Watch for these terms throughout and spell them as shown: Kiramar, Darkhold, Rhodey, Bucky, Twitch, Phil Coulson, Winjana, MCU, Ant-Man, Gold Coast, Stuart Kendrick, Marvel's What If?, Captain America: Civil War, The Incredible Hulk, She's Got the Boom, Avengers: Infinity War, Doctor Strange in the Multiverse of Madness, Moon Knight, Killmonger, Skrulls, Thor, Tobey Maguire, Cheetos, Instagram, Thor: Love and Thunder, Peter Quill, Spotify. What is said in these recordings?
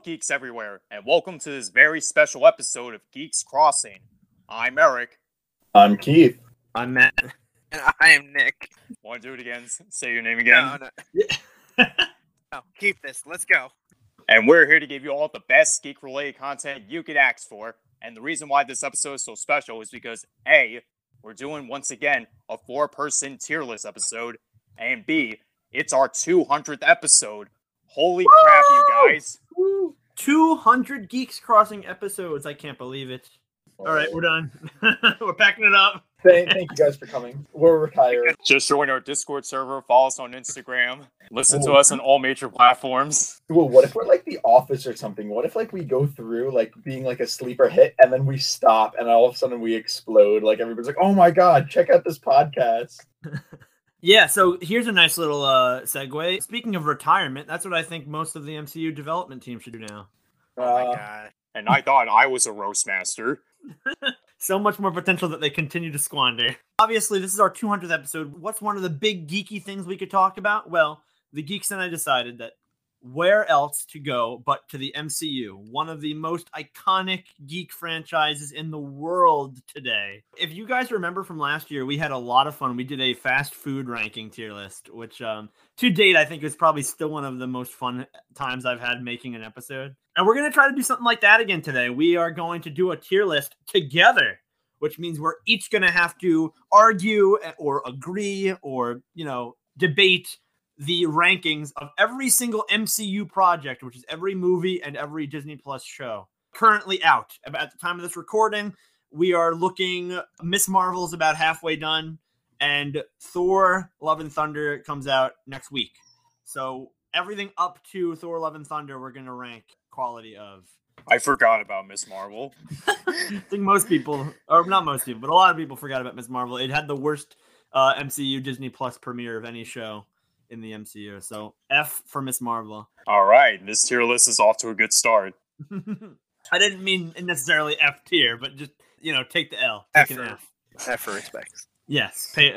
Hello, geeks everywhere, and welcome to this very special episode of Geeks Crossing. I'm Eric. I'm Keith. I'm Matt. And I am Nick. Want to do it again? Say your name again? No. Oh, keep this. Let's go. And we're here to give you all the best geek-related content you could ask for. And the reason why this episode is so special is because A, we're doing, once again, a four-person tier list episode, and B, it's our 200th episode. Holy crap, you guys. 200 Geeks Crossing episodes. I can't believe it. Oh. All right, we're done. We're packing it up. Thank you guys for coming. We're retired. Just join our Discord server. Follow us on Instagram. Listen to us on all major platforms. Well, what if we're like The Office or something? What if like we go through like being like a sleeper hit and then we stop and all of a sudden we explode? Like everybody's like, oh my God, check out this podcast. Yeah, so here's a nice little segue. Speaking of retirement, that's what I think most of the MCU development team should do now. Oh my God. And I thought I was a roast master. So much more potential that they continue to squander. Obviously, this is our 200th episode. What's one of the big geeky things we could talk about? Well, the geeks and I decided that where else to go but to the MCU, one of the most iconic geek franchises in the world today. If you guys remember from last year, we had a lot of fun. We did a fast food ranking tier list, which to date, I think is probably still one of the most fun times I've had making an episode. And we're going to try to do something like that again today. We are going to do a tier list together, which means we're each going to have to argue or agree or, you know, debate the rankings of every single MCU project, which is every movie and every Disney Plus show currently out. At the time of this recording, we are looking, Miss Marvel's about halfway done, and Thor, Love and Thunder comes out next week. So everything up to Thor, Love and Thunder, we're going to rank quality of. I forgot about Miss Marvel. I think most people, or not most people, but a lot of people forgot about Miss Marvel. It had the worst MCU Disney Plus premiere of any show in the MCU. So F for Miss Marvel. All right. This tier list is off to a good start. I didn't mean necessarily F tier, but just, you know, take the L. Take an F. F for respect. Yes. Pay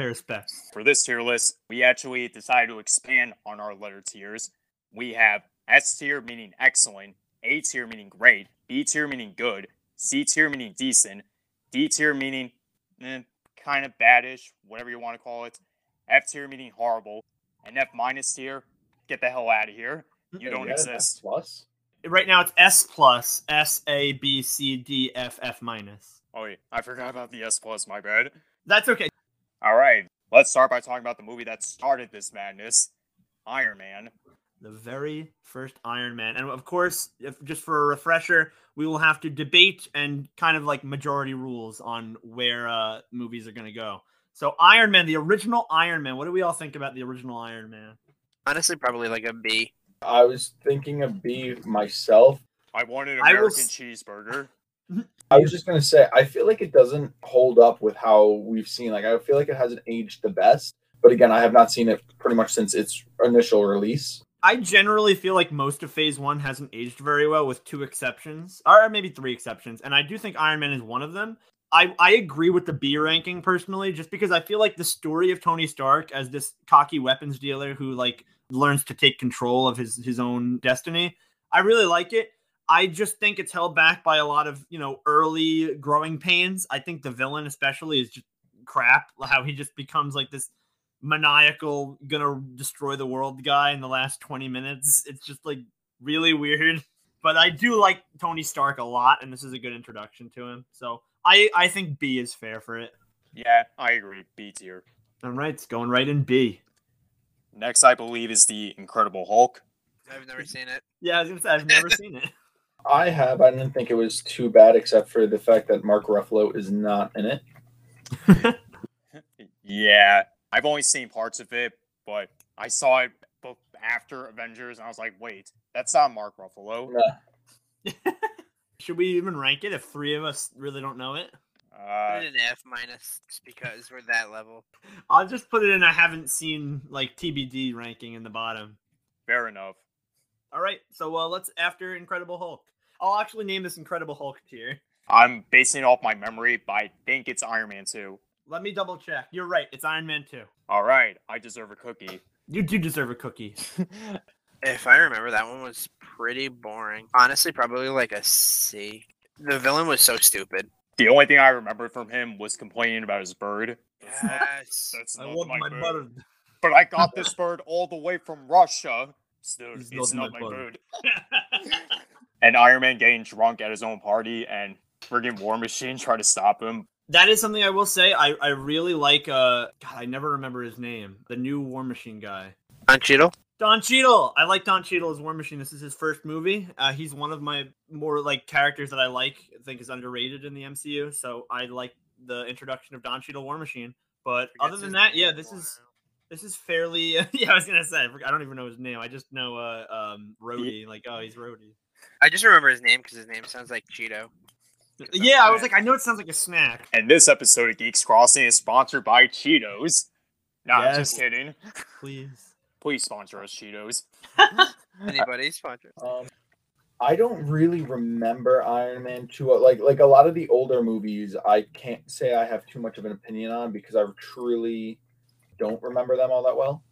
respect. For this tier list, we actually decided to expand on our letter tiers. We have S tier meaning excellent, A tier meaning great, B tier meaning good, C tier meaning decent, D tier meaning kind of baddish, whatever you want to call it, F tier meaning horrible, and F minus tier, get the hell out of here. You don't exist. Plus? Right now it's S plus, S, A, B, C, D, F, F minus. Oh, yeah. I forgot about the S plus, my bad. That's okay. All right. Let's start by talking about the movie that started this madness, Iron Man. The very first Iron Man. And of course, if, just for a refresher, we will have to debate and kind of like majority rules on where movies are going to go. So Iron Man, the original Iron Man. What do we all think about the original Iron Man? Honestly, probably like a B. I was thinking a B myself. I wanted an American cheeseburger. I was just going to say, I feel like it doesn't hold up with how we've seen. Like, I feel like it hasn't aged the best. But again, I have not seen it pretty much since its initial release. I generally feel like most of Phase 1 hasn't aged very well with two exceptions. Or maybe three exceptions. And I do think Iron Man is one of them. I agree with the B ranking personally, just because I feel like the story of Tony Stark as this cocky weapons dealer who like learns to take control of his own destiny, I really like it. I just think it's held back by a lot of, you know, early growing pains. I think the villain especially is just crap, how he just becomes like this maniacal, gonna destroy the world guy in the last 20 minutes. It's just like really weird. But I do like Tony Stark a lot, and this is a good introduction to him. So I think B is fair for it. Yeah, I agree. B tier. All right, it's going right in B. Next, I believe, is The Incredible Hulk. I've never seen it. Yeah, I was going to say, I've never seen it. I have. I didn't think it was too bad, except for the fact that Mark Ruffalo is not in it. Yeah, I've only seen parts of it, but I saw it after Avengers, and I was like, wait, that's not Mark Ruffalo. Yeah. Should we even rank it if three of us really don't know it? Put it an F minus because we're that level. I'll just put it in I haven't seen like TBD ranking in the bottom. Fair enough. All right. So let's after Incredible Hulk. I'll actually name this Incredible Hulk tier. I'm basing it off my memory, but I think it's Iron Man 2. Let me double check. You're right. It's Iron Man 2. All right. I deserve a cookie. You do deserve a cookie. if I remember, that one was pretty boring. Honestly, probably like a C. The villain was so stupid. The only thing I remember from him was complaining about his bird. Yes. That's not I want my bird. But I got this bird all the way from Russia. Still, it's not my bird. And Iron Man getting drunk at his own party and friggin' War Machine trying to stop him. That is something I will say. I really like, God, I never remember his name. The new War Machine guy. Don Cheadle? Don Cheadle! I like Don Cheadle as War Machine. This is his first movie. He's one of my more, like, characters that I like. I think is underrated in the MCU. So I like the introduction of Don Cheadle War Machine. But other than that, yeah, this is fairly... yeah, I was going to say, I don't even know his name. I just know Rhodey. Like, oh, he's Rhodey. I just remember his name because his name sounds like Cheeto. Yeah, I was like, I know it sounds like a snack. And this episode of Geeks Crossing is sponsored by Cheetos. No, yes. I'm just kidding. Please sponsor us, Cheetos. Anybody sponsor us? I don't really remember Iron Man 2. Like a lot of the older movies, I can't say I have too much of an opinion on because I truly don't remember them all that well.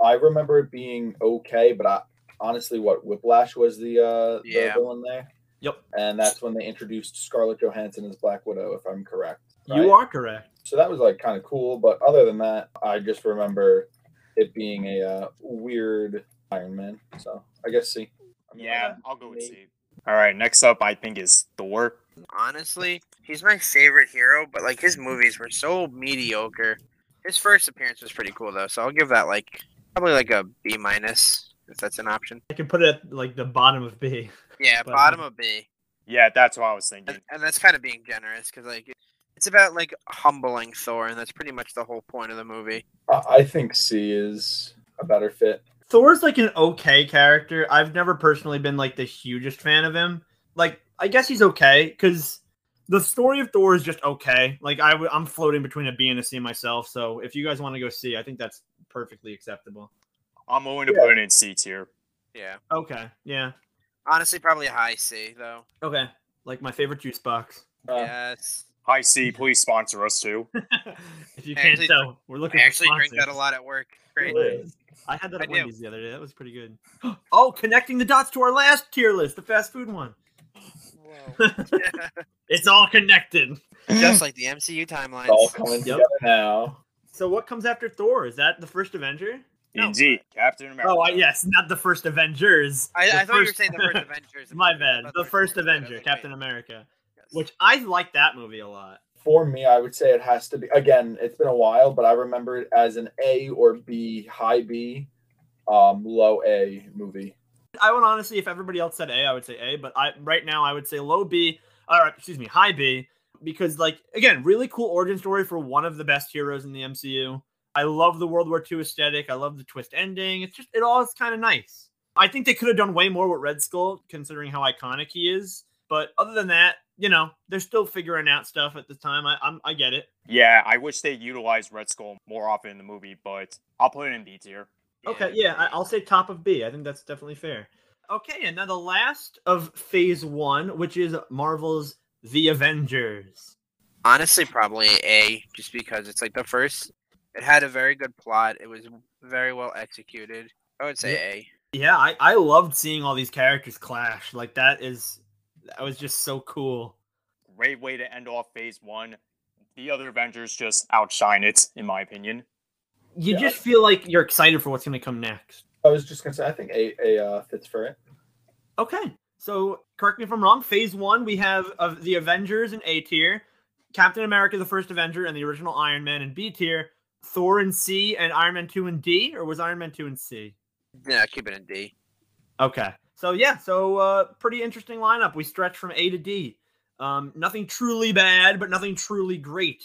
I remember it being okay, but honestly, Whiplash was the villain there? Yep. And that's when they introduced Scarlett Johansson as Black Widow, if I'm correct. Right? You are correct. So that was like kind of cool, but other than that, I just remember it being a weird Iron Man. So I guess C. I'll go with C. All right, next up I think is Thor. Honestly, he's my favorite hero, but like his movies were so mediocre. His first appearance was pretty cool though, so I'll give that like probably like a B-. If that's an option. I can put it at, like, the bottom of B. Yeah, bottom of B. Yeah, that's what I was thinking. And that's kind of being generous, because, like, it's about, like, humbling Thor, and that's pretty much the whole point of the movie. I think C is a better fit. Thor's, like, an okay character. I've never personally been, like, the hugest fan of him. Like, I guess he's okay, because the story of Thor is just okay. Like, I'm floating between a B and a C myself, so if you guys want to go C, I think that's perfectly acceptable. I'm willing to put it in C tier. Yeah. Okay. Yeah. Honestly, probably a high C, though. Okay. Like my favorite juice box. Yes. High C, please sponsor us, too. If you can't tell, we're looking for sponsors. I actually drink that a lot at work. Great. I had that at Wendy's the other day. That was pretty good. Oh, connecting the dots to our last tier list, the fast food one. Whoa. It's all connected. Just like the MCU timelines. It's all coming together now. So what comes after Thor? Is that the first Avenger? No. Indeed, Captain America. Oh, yes, not the first Avengers. I thought you were saying the first Avengers. My bad. The first Avenger, Captain America, which I like that movie a lot. For me, I would say it has to be, again, it's been a while, but I remember it as an A or B, high B, low A movie. I would honestly, if everybody else said A, I would say A, but right now I would say low B, or excuse me, high B, because like, again, really cool origin story for one of the best heroes in the MCU. I love the World War II aesthetic. I love the twist ending. It's just, it all is kind of nice. I think they could have done way more with Red Skull, considering how iconic he is. But other than that, you know, they're still figuring out stuff at the time. I get it. Yeah, I wish they utilized Red Skull more often in the movie, but I'll put it in B tier. Okay, yeah, I'll say top of B. I think that's definitely fair. Okay, and now the last of Phase 1, which is Marvel's The Avengers. Honestly, probably A, just because it's like the first... It had a very good plot. It was very well executed. I would say A. Yeah, I loved seeing all these characters clash. Like, that was just so cool. Great way to end off Phase 1. The other Avengers just outshine it, in my opinion. You just feel like you're excited for what's going to come next. I was just going to say, I think A fits for it. Okay. So, correct me if I'm wrong. Phase 1, we have the Avengers in A tier, Captain America, the First Avenger, and the original Iron Man in B tier, Thor in C and Iron Man 2 in D, or was Iron Man 2 in C? Yeah, keep it in D. Okay. So, pretty interesting lineup. We stretch from A to D. Nothing truly bad, but nothing truly great.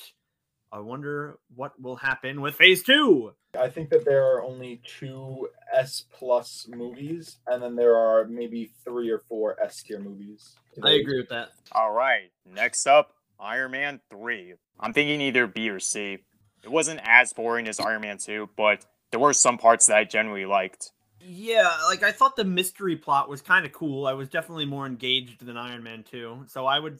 I wonder what will happen with Phase 2. I think that there are only 2 S-plus movies, and then there are maybe 3 or 4 S-tier movies. I agree with that. All right. Next up, Iron Man 3. I'm thinking either B or C. It wasn't as boring as Iron Man 2, but there were some parts that I genuinely liked. Yeah, like, I thought the mystery plot was kind of cool. I was definitely more engaged than Iron Man 2, so I would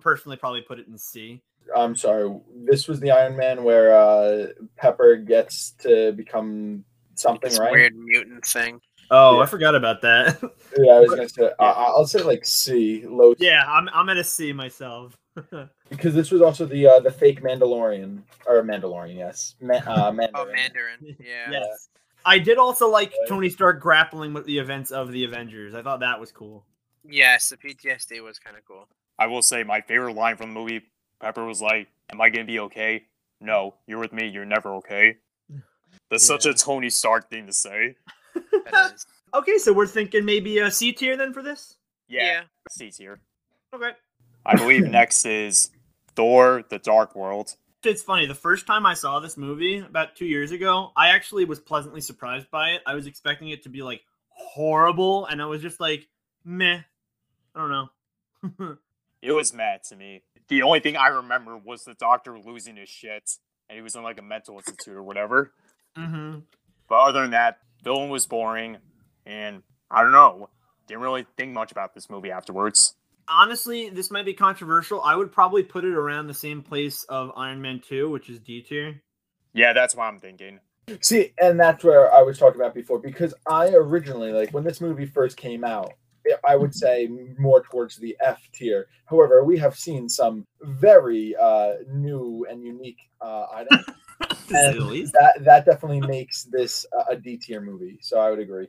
personally probably put it in C. I'm sorry, this was the Iron Man where Pepper gets to become something, right? Weird mutant thing. Oh, yeah. I forgot about that. Yeah, I was gonna say I'll say like C, low. Yeah, I'm at a C myself. Because this was also the fake Mandalorian or Mandalorian, yes, Mandarin. Oh, Mandarin, yeah. Yes. I did also like Tony Stark grappling with the events of the Avengers. I thought that was cool. Yes, the PTSD was kind of cool. I will say my favorite line from the movie, Pepper was like, "Am I gonna be okay? No, you're with me. You're never okay." That's such a Tony Stark thing to say. That is. Okay, so we're thinking maybe a C tier then for this? Yeah. C tier. Okay. I believe next is Thor, The Dark World. It's funny. The first time I saw this movie about 2 years ago, I actually was pleasantly surprised by it. I was expecting it to be like horrible, and I was just like, meh. I don't know. It was mad to me. The only thing I remember was the doctor losing his shit, and he was in like a mental institute or whatever. Mm-hmm. But other than that, villain was boring, and I don't know. Didn't really think much about this movie afterwards. Honestly, this might be controversial. I would probably put it around the same place of Iron Man 2, which is D tier. Yeah, that's what I'm thinking. See, and that's where I was talking about before, because I originally, like, when this movie first came out, I would say more towards the F tier. However, we have seen some very new and unique items. And that definitely makes this a D tier movie, so I would agree.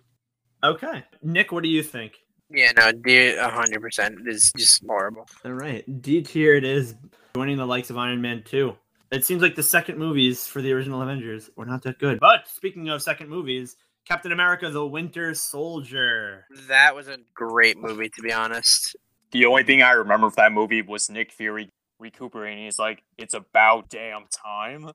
Okay. Nick, what do you think? Yeah, no, D 100% is just horrible. All right. D tier it is, joining the likes of Iron Man 2. It seems like the second movies for the original Avengers were not that good. But speaking of second movies, Captain America, The Winter Soldier. That was a great movie, to be honest. The only thing I remember from that movie was Nick Fury recuperating. He's like, it's about damn time.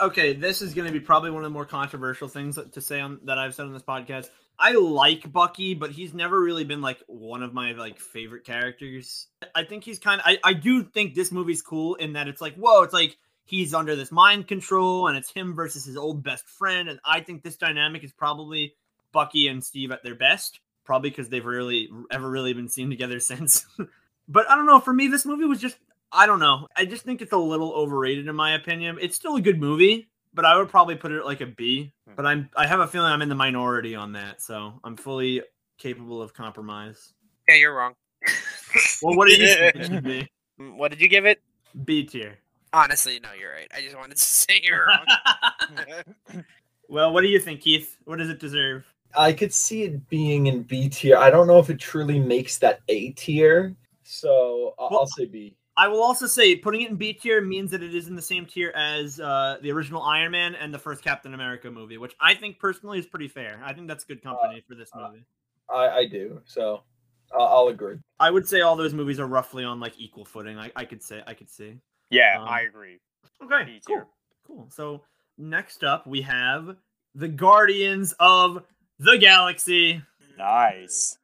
Okay, this is going to be probably one of the more controversial things to say that I've said on this podcast. I like Bucky, but he's never really been like one of my like favorite characters. I think he's kind of. I do think this movie's cool in that it's like, whoa, it's like he's under this mind control, and it's him versus his old best friend. And I think this dynamic is probably Bucky and Steve at their best, probably because they've rarely ever really been seen together since. But I don't know. For me, this movie was just. I don't know. I just think it's a little overrated in my opinion. It's still a good movie, but I would probably put it like a B. But I have a feeling I'm in the minority on that, so I'm fully capable of compromise. Yeah, you're wrong. Well, what did you give me? What did you give it? B tier. Honestly, no, you're right. I just wanted to say you're wrong. Well, what do you think, Keith? What does it deserve? I could see it being in B tier. I don't know if it truly makes that A tier, so I'll say B. I will also say putting it in B tier means that it is in the same tier as the original Iron Man and the first Captain America movie, which I think personally is pretty fair. I think that's good company for this movie. I do, so I'll agree. I would say all those movies are roughly on like equal footing. I could see. Yeah, I agree. Okay, B tier. Cool. So next up we have the Guardians of the Galaxy. Nice.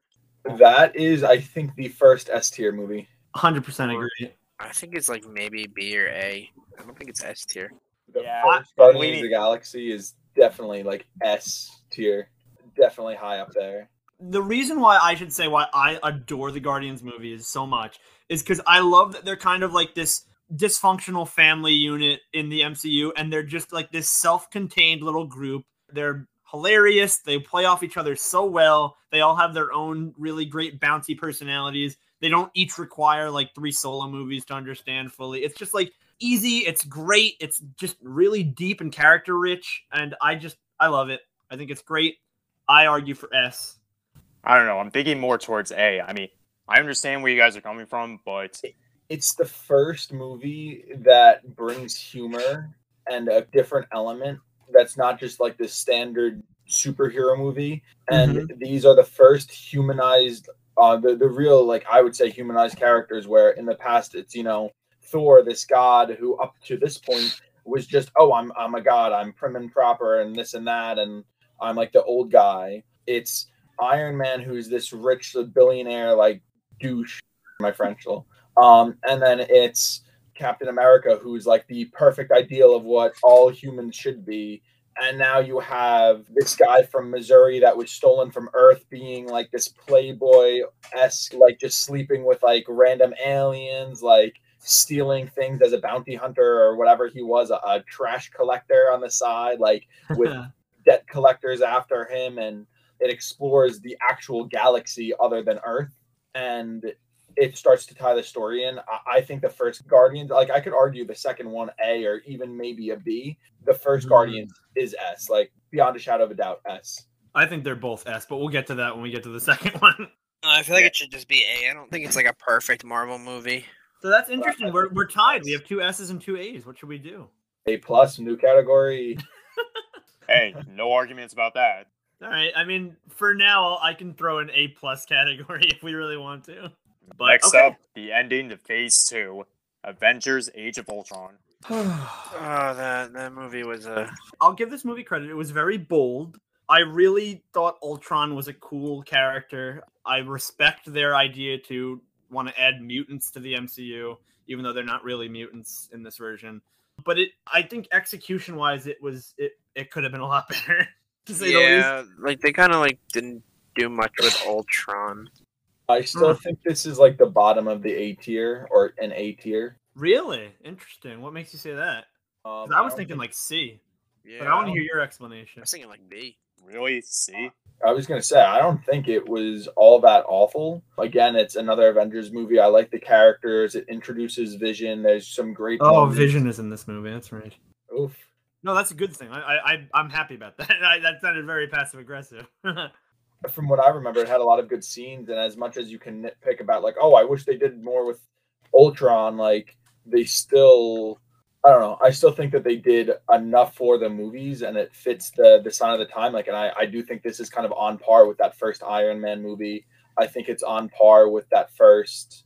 That is, I think, the first S tier movie. 100% agree. I think it's like maybe B or A. I don't think it's S tier. The first Guardians of the Galaxy is definitely like S tier. Definitely high up there. The reason why I should say why I adore the Guardians movies so much is because I love that they're kind of like this dysfunctional family unit in the MCU, and they're just like this self-contained little group. They're hilarious. They play off each other so well. They all have their own really great bouncy personalities. They don't each require like 3 solo movies to understand fully. It's just like easy. It's great. It's just really deep and character rich. And I love it. I think it's great. I argue for S. I don't know. I'm thinking more towards A. I mean, I understand where you guys are coming from, but it's the first movie that brings humor and a different element. That's not just like this standard superhero movie. And these are the first humanized the real, like, I would say humanized characters, where in the past it's, you know, Thor, this god who up to this point was just, oh, I'm a god, I'm prim and proper and this and that, and I'm like the old guy. It's Iron Man, who's this rich billionaire, like, douche, my French. And then it's Captain America, who's like the perfect ideal of what all humans should be. And now you have this guy from Missouri that was stolen from Earth being like this playboy-esque, like just sleeping with like random aliens, like stealing things as a bounty hunter or whatever he was, a trash collector on the side, like with debt collectors after him, and it explores the actual galaxy other than Earth, and it starts to tie the story in. I think the first Guardians, like I could argue the second one A or even maybe a B. The first Guardians is S, like beyond a shadow of a doubt S. I think they're both S, but we'll get to that when we get to the second one. I feel like it should just be A. I don't think it's like a perfect Marvel movie. So that's interesting. We're tied. We have two S's and two A's. What should we do? A plus, new category. Hey, no arguments about that. All right. I mean, for now, I can throw an A plus category if we really want to. But, Next up, the ending to Phase 2, Avengers Age of Ultron. that movie was a... I'll give this movie credit. It was very bold. I really thought Ultron was a cool character. I respect their idea to want to add mutants to the MCU, even though they're not really mutants in this version. But I think execution-wise, it could have been a lot better. Yeah, like they kind of like didn't do much with Ultron. I still think this is like the bottom of the A tier or an A tier. Really? Interesting. What makes you say that? I was thinking like C. Yeah. But I want to hear your explanation. I was thinking like B. Really? C? I was going to say, I don't think it was all that awful. Again, it's another Avengers movie. I like the characters. It introduces Vision. There's some great... Vision is in this movie. That's right. Oof. No, that's a good thing. I'm happy about that. That sounded very passive-aggressive. From what I remember, it had a lot of good scenes, and as much as you can nitpick about, like, oh, I wish they did more with Ultron, like, they still, I don't know, I still think that they did enough for the movies, and it fits the sign of the time, like, and I do think this is kind of on par with that first Iron Man movie. I think it's on par with that first,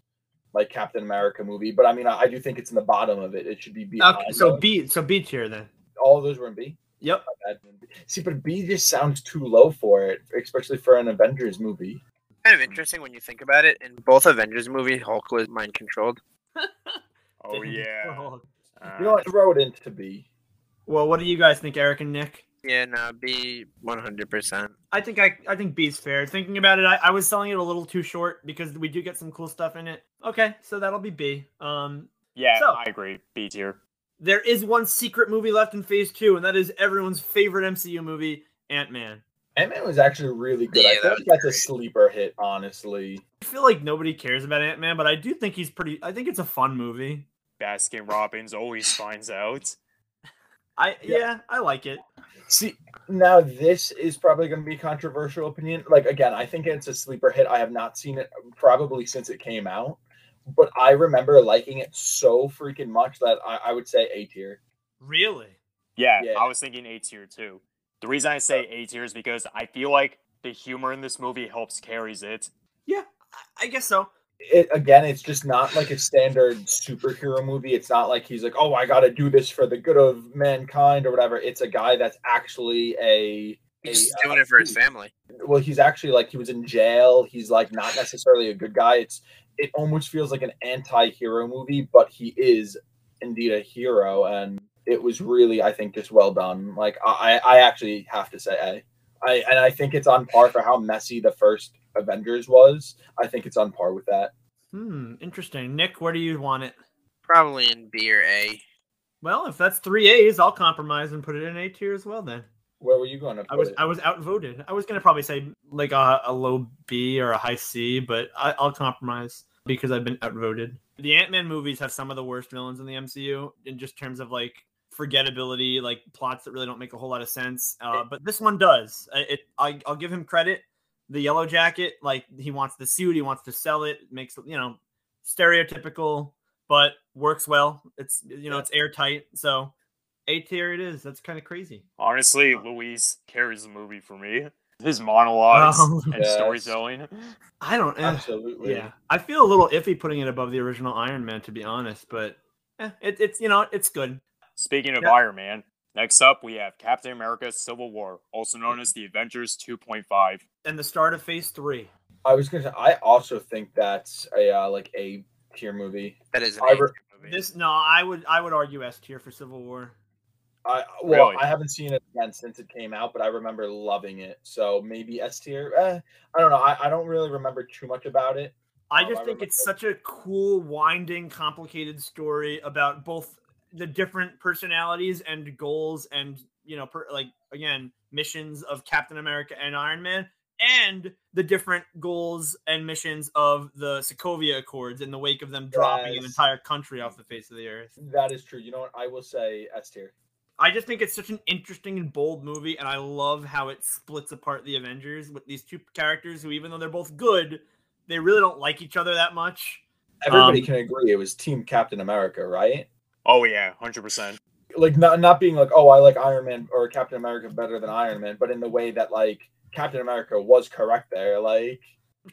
like, Captain America movie, but, I mean, I do think it's in the bottom of it. It should be B. Okay, so B tier, then. All of those were in B? Yep. See, but B just sounds too low for it, especially for an Avengers movie. Kind of interesting when you think about it. In both Avengers movies, Hulk was mind-controlled. Oh, yeah. You know what? Throw it into B. Well, what do you guys think, Eric and Nick? Yeah, no, B 100%. I think B's fair. Thinking about it, I was selling it a little too short because we do get some cool stuff in it. Okay, so that'll be B. Yeah, so. I agree. B tier. There is one secret movie left in Phase 2, and that is everyone's favorite MCU movie, Ant-Man. Ant-Man was actually really good. Yeah, I feel like that's a sleeper hit, honestly. I feel like nobody cares about Ant-Man, but I do think he's pretty... I think it's a fun movie. Baskin-Robbins always finds out. Yeah, I like it. See, now this is probably going to be a controversial opinion. Like, again, I think it's a sleeper hit. I have not seen it probably since it came out. But I remember liking it so freaking much that I would say A tier. Really? Yeah, I was thinking A tier too. The reason I say A tier is because I feel like the humor in this movie carries it. Yeah, I guess so. It's just not like a standard superhero movie. It's not like he's like, oh, I got to do this for the good of mankind or whatever. It's a guy that's actually He's doing it for his family. Well, he's actually like he was in jail. He's like not necessarily a good guy. It almost feels like an anti-hero movie, but he is indeed a hero, and it was really, I think, just well done. Like I actually have to say A. And I think it's on par for how messy the first Avengers was. I think it's on par with that. Interesting. Nick, where do you want it? Probably in B or A. Well, if that's three A's, I'll compromise and put it in A tier as well then. Where were you going to put it? I was outvoted. I was going to probably say like a low B or a high C, but I'll compromise because I've been outvoted. The Ant-Man movies have some of the worst villains in the MCU in just terms of like forgettability, like plots that really don't make a whole lot of sense. But this one does. I'll give him credit. The Yellow Jacket, like he wants the suit, he wants to sell it, makes it, stereotypical, but works well. It's, it's airtight. So... A tier it is. That's kind of crazy. Honestly, Luis carries the movie for me. His monologues and storytelling. Absolutely. Yeah. I feel a little iffy putting it above the original Iron Man, to be honest, but it's good. Speaking of Iron Man, next up we have Captain America: Civil War, also known as the Avengers 2.5. And the start of Phase 3. I was going to say, I also think that's a A tier movie. That is an A tier movie. I would argue S tier for Civil War. Really? I haven't seen it again since it came out, but I remember loving it. So maybe S tier. I don't know. I don't really remember too much about it. I just think it's such a cool, winding, complicated story about both the different personalities and goals and, you know, again, missions of Captain America and Iron Man, and the different goals and missions of the Sokovia Accords in the wake of them dropping an entire country off the face of the earth. That is true. You know what? I will say S tier. I just think it's such an interesting and bold movie, and I love how it splits apart the Avengers with these two characters who, even though they're both good, they really don't like each other that much. Everybody can agree it was Team Captain America, right? Oh, yeah, 100%. Like, not being like, oh, I like Iron Man or Captain America better than Iron Man, but in the way that, like, Captain America was correct there. Like,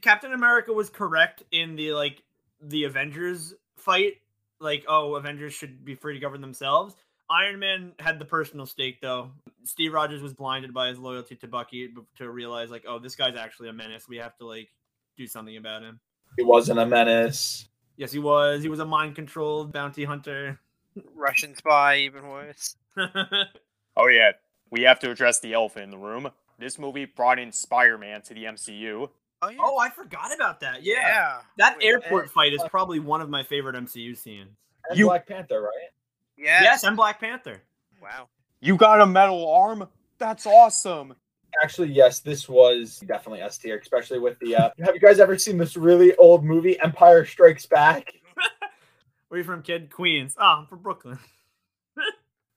Captain America was correct in the, like, the Avengers fight. Like, oh, Avengers should be free to govern themselves. Iron Man had the personal stake, though. Steve Rogers was blinded by his loyalty to Bucky to realize, like, oh, this guy's actually a menace. We have to, like, do something about him. He wasn't a menace. Yes, he was. He was a mind-controlled bounty hunter. Russian spy, even worse. Oh, yeah. We have to address the elephant in the room. This movie brought in Spider-Man to the MCU. Oh, yeah. Oh, I forgot about that. Yeah. That airport fight is probably one of my favorite MCU scenes. And Black Panther, right? Yes, I'm Black Panther. Wow. You got a metal arm? That's awesome. Actually, yes, this was definitely S tier, especially with the... have you guys ever seen this really old movie, Empire Strikes Back? Where are you from, kid? Queens. Oh, I'm from Brooklyn.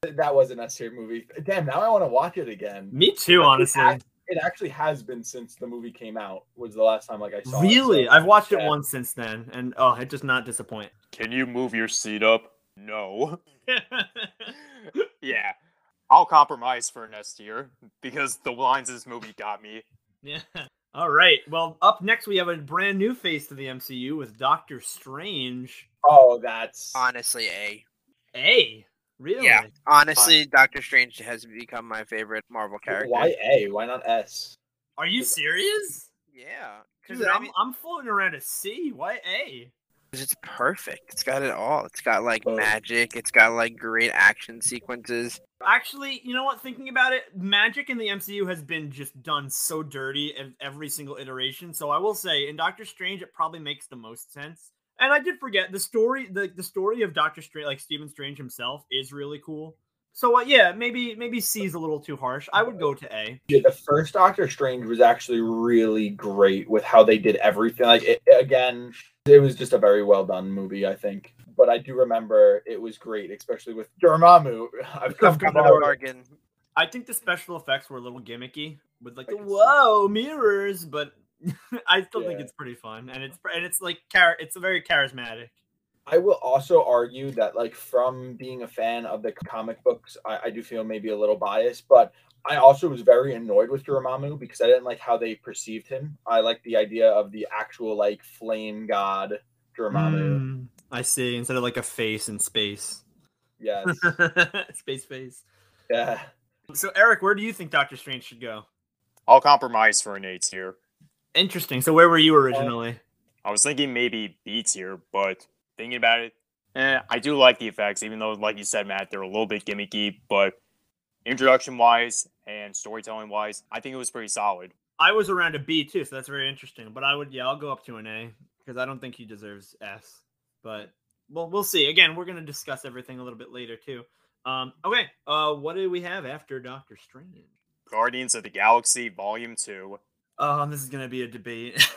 That was an S tier movie. Damn, now I want to watch it again. Me too, honestly. It actually has been since the movie came out, was the last time I saw it. Really? So, I've watched it once since then, and oh, it does not disappoint. Can you move your seat up? No. Yeah. I'll compromise for an S tier because the lines of this movie got me. Yeah. All right. Well, up next we have a brand new face to the MCU with Doctor Strange. Oh, that's honestly A. A? Really? Yeah. Honestly, Doctor Strange has become my favorite Marvel character. Why A? Why not S? Are you serious? Yeah. Dude, I'm floating around a C. Why A? It's perfect. It's got it all. It's got, like, magic. It's got, like, great action sequences. Actually, you know what? Thinking about it, magic in the MCU has been just done so dirty in every single iteration. So I will say, in Doctor Strange, it probably makes the most sense. And I did forget, the story the story of Doctor Strange, like, Stephen Strange himself, is really cool. So, yeah, maybe C is a little too harsh. I would go to A. Yeah, the first Doctor Strange was actually really great with how they did everything. Like, it was just a very well-done movie, I think. But I do remember it was great, especially with Dormammu. I've come to bargain. I think the special effects were a little gimmicky with, like, mirrors, but I still think it's pretty fun. And it's very charismatic. I will also argue that, like, from being a fan of the comic books, I do feel maybe a little biased, but I also was very annoyed with Dormammu because I didn't like how they perceived him. I like the idea of the actual, like, flame god Dormammu. I see. Instead of, like, a face in space. Yes. Space face. Yeah. So, Eric, where do you think Doctor Strange should go? I'll compromise for an A tier. Interesting. So where were you originally? I was thinking maybe B tier, but thinking about it, I do like the effects, even though, like you said, Matt, they're a little bit gimmicky, but introduction-wise and storytelling-wise, I think it was pretty solid. I was around a B, too, so that's very interesting. But I'll go up to an A, because I don't think he deserves S. But, well, we'll see. Again, we're going to discuss everything a little bit later, too. Okay, what do we have after Doctor Strange? Guardians of the Galaxy, Volume 2. Oh, this is going to be a debate,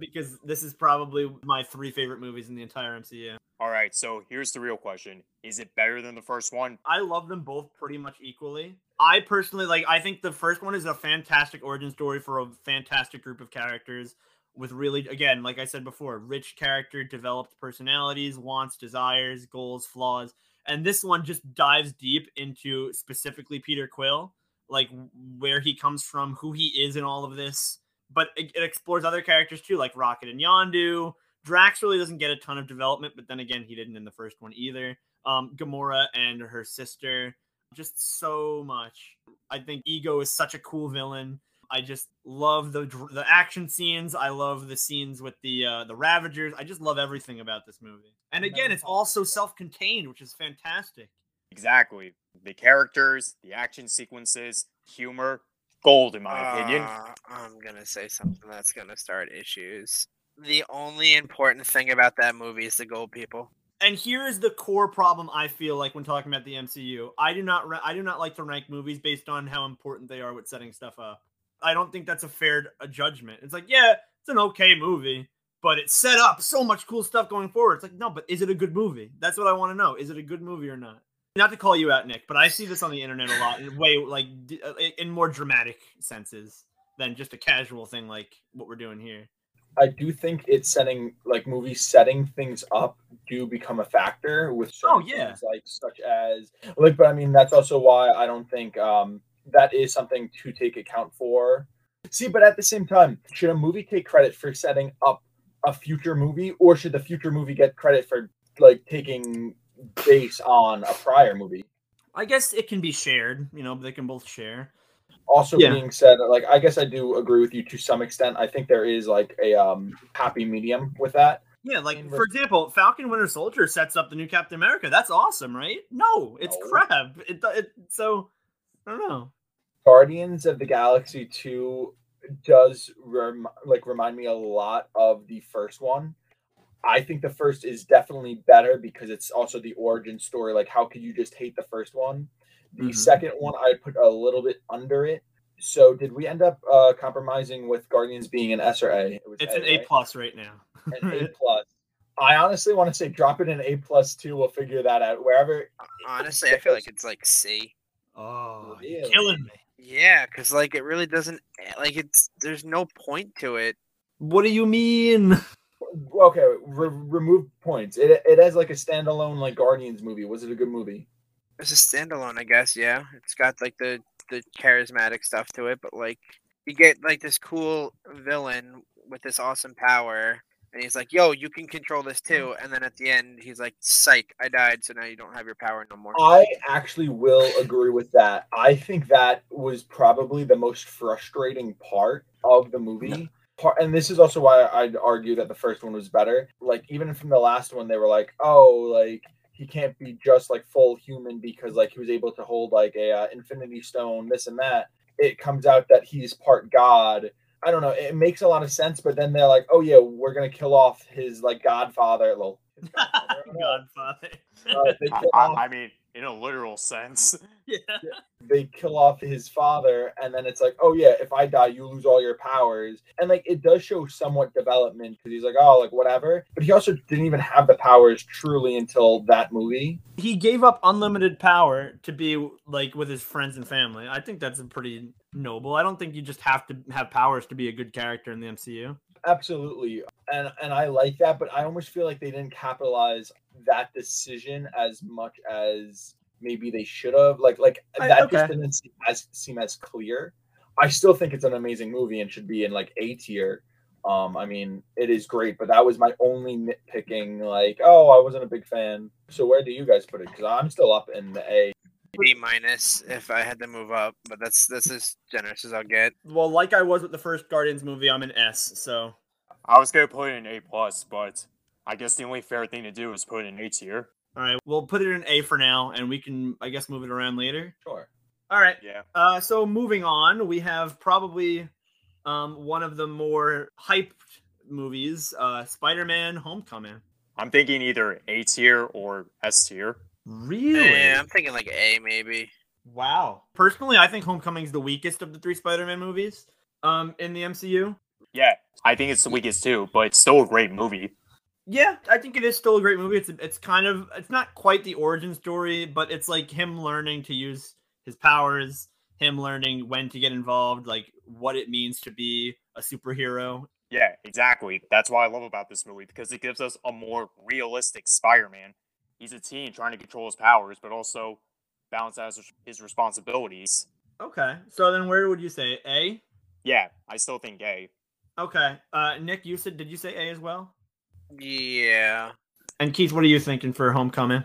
because this is probably my three favorite movies in the entire MCU. All right, so here's the real question. Is it better than the first one? I love them both pretty much equally. I personally, like, I think the first one is a fantastic origin story for a fantastic group of characters with really, again, like I said before, rich character, developed personalities, wants, desires, goals, flaws. And this one just dives deep into specifically Peter Quill, like where he comes from, who he is in all of this. But it explores other characters too, like Rocket and Yondu. Drax really doesn't get a ton of development, but then again, he didn't in the first one either. Gamora and her sister, just so much. I think Ego is such a cool villain. I just love the action scenes. I love the scenes with the Ravagers. I just love everything about this movie. And again, it's also self-contained, which is fantastic. Exactly. The characters, the action sequences, humor. Gold, in my opinion. I'm going to say something that's going to start issues. The only important thing about that movie is the gold people. And here is the core problem I feel like when talking about the MCU. I do not like to rank movies based on how important they are with setting stuff up. I don't think that's a fair judgment. It's like, yeah, it's an okay movie, but it set up so much cool stuff going forward. It's like, no, but is it a good movie? That's what I want to know. Is it a good movie or not? Not to call you out, Nick, but I see this on the internet a lot in way like in more dramatic senses than just a casual thing like what we're doing here. I do think it's setting, like, movies setting things up do become a factor with certain things, like, such as, like, but I mean, that's also why I don't think that is something to take account for. See, but at the same time, should a movie take credit for setting up a future movie, or should the future movie get credit for, like, taking base on a prior movie? I guess it can be shared, you know, they can both share. Also being said, like, I guess I do agree with you to some extent. I think there is, like, a happy medium with that. Yeah, like, for example, Falcon Winter Soldier sets up the new Captain America. That's awesome, right? No, it's crap. So, I don't know. Guardians of the Galaxy 2 does, remind me a lot of the first one. I think the first is definitely better because it's also the origin story. Like, how could you just hate the first one? The second one, I put a little bit under it. So did we end up compromising with Guardians being an S or A? It's an A+ right now. An A+. I honestly want to say drop it in A+ too. We'll figure that out wherever. Honestly, I feel like it's like C. Oh, really? You're killing me. Yeah, because like it really doesn't like it's. There's no point to it. What do you mean? Okay, remove points. It has like a standalone like Guardians movie. Was it a good movie? It's a standalone, I guess, yeah. It's got, like, the charismatic stuff to it, but, like, you get, like, this cool villain with this awesome power, and he's like, yo, you can control this, too. And then at the end, he's like, psych, I died, so now you don't have your power no more. I actually will agree with that. I think that was probably the most frustrating part of the movie. And this is also why I'd argue that the first one was better. Like, even from the last one, they were like, oh, like... he can't be just, like, full human because, like, he was able to hold, like, a infinity stone, this and that. It comes out that he's part God. I don't know. It makes a lot of sense, but then they're like, oh, yeah, we're going to kill off his, like, godfather. Well, his godfather. I mean, in a literal sense. Yeah. They kill off his father, and then it's like, oh, yeah, if I die, you lose all your powers. And, like, it does show somewhat development, because he's like, oh, like, whatever. But he also didn't even have the powers truly until that movie. He gave up unlimited power to be, like, with his friends and family. I think that's pretty noble. I don't think you just have to have powers to be a good character in the MCU. Absolutely. And I like that, but I almost feel like they didn't capitalize that decision as much as maybe they should have. Just didn't seem as clear. I still think it's an amazing movie and should be in like A tier. I mean, it is great, but that was my only nitpicking. Like, oh, I wasn't a big fan. So where do you guys put it? Because I'm still up in the A. B- if I had to move up, but that's as generous as I'll get. Well, like I was with the first Guardians movie, I'm an S, so I was gonna put it in A+, but I guess the only fair thing to do is put it in A tier. Alright, we'll put it in A for now, and we can I guess move it around later. Sure. Alright. Yeah. So moving on, we have probably one of the more hyped movies, Spider-Man Homecoming. I'm thinking either A tier or S tier. Really? Yeah, I'm thinking like A maybe. Wow. Personally, I think Homecoming's the weakest of the three Spider-Man movies in the MCU. Yeah, I think it's the weakest too, but it's still a great movie. Yeah, I think it is still a great movie. It's kind of it's not quite the origin story, but it's like him learning to use his powers, him learning when to get involved, like what it means to be a superhero. Yeah, exactly. That's what I love about this movie because it gives us a more realistic Spider-Man. He's a teen trying to control his powers, but also balance out his responsibilities. Okay. So then where would you say? A? Yeah, I still think A. Okay. Nick, you said, did you say A as well? Yeah. And Keith, what are you thinking for Homecoming?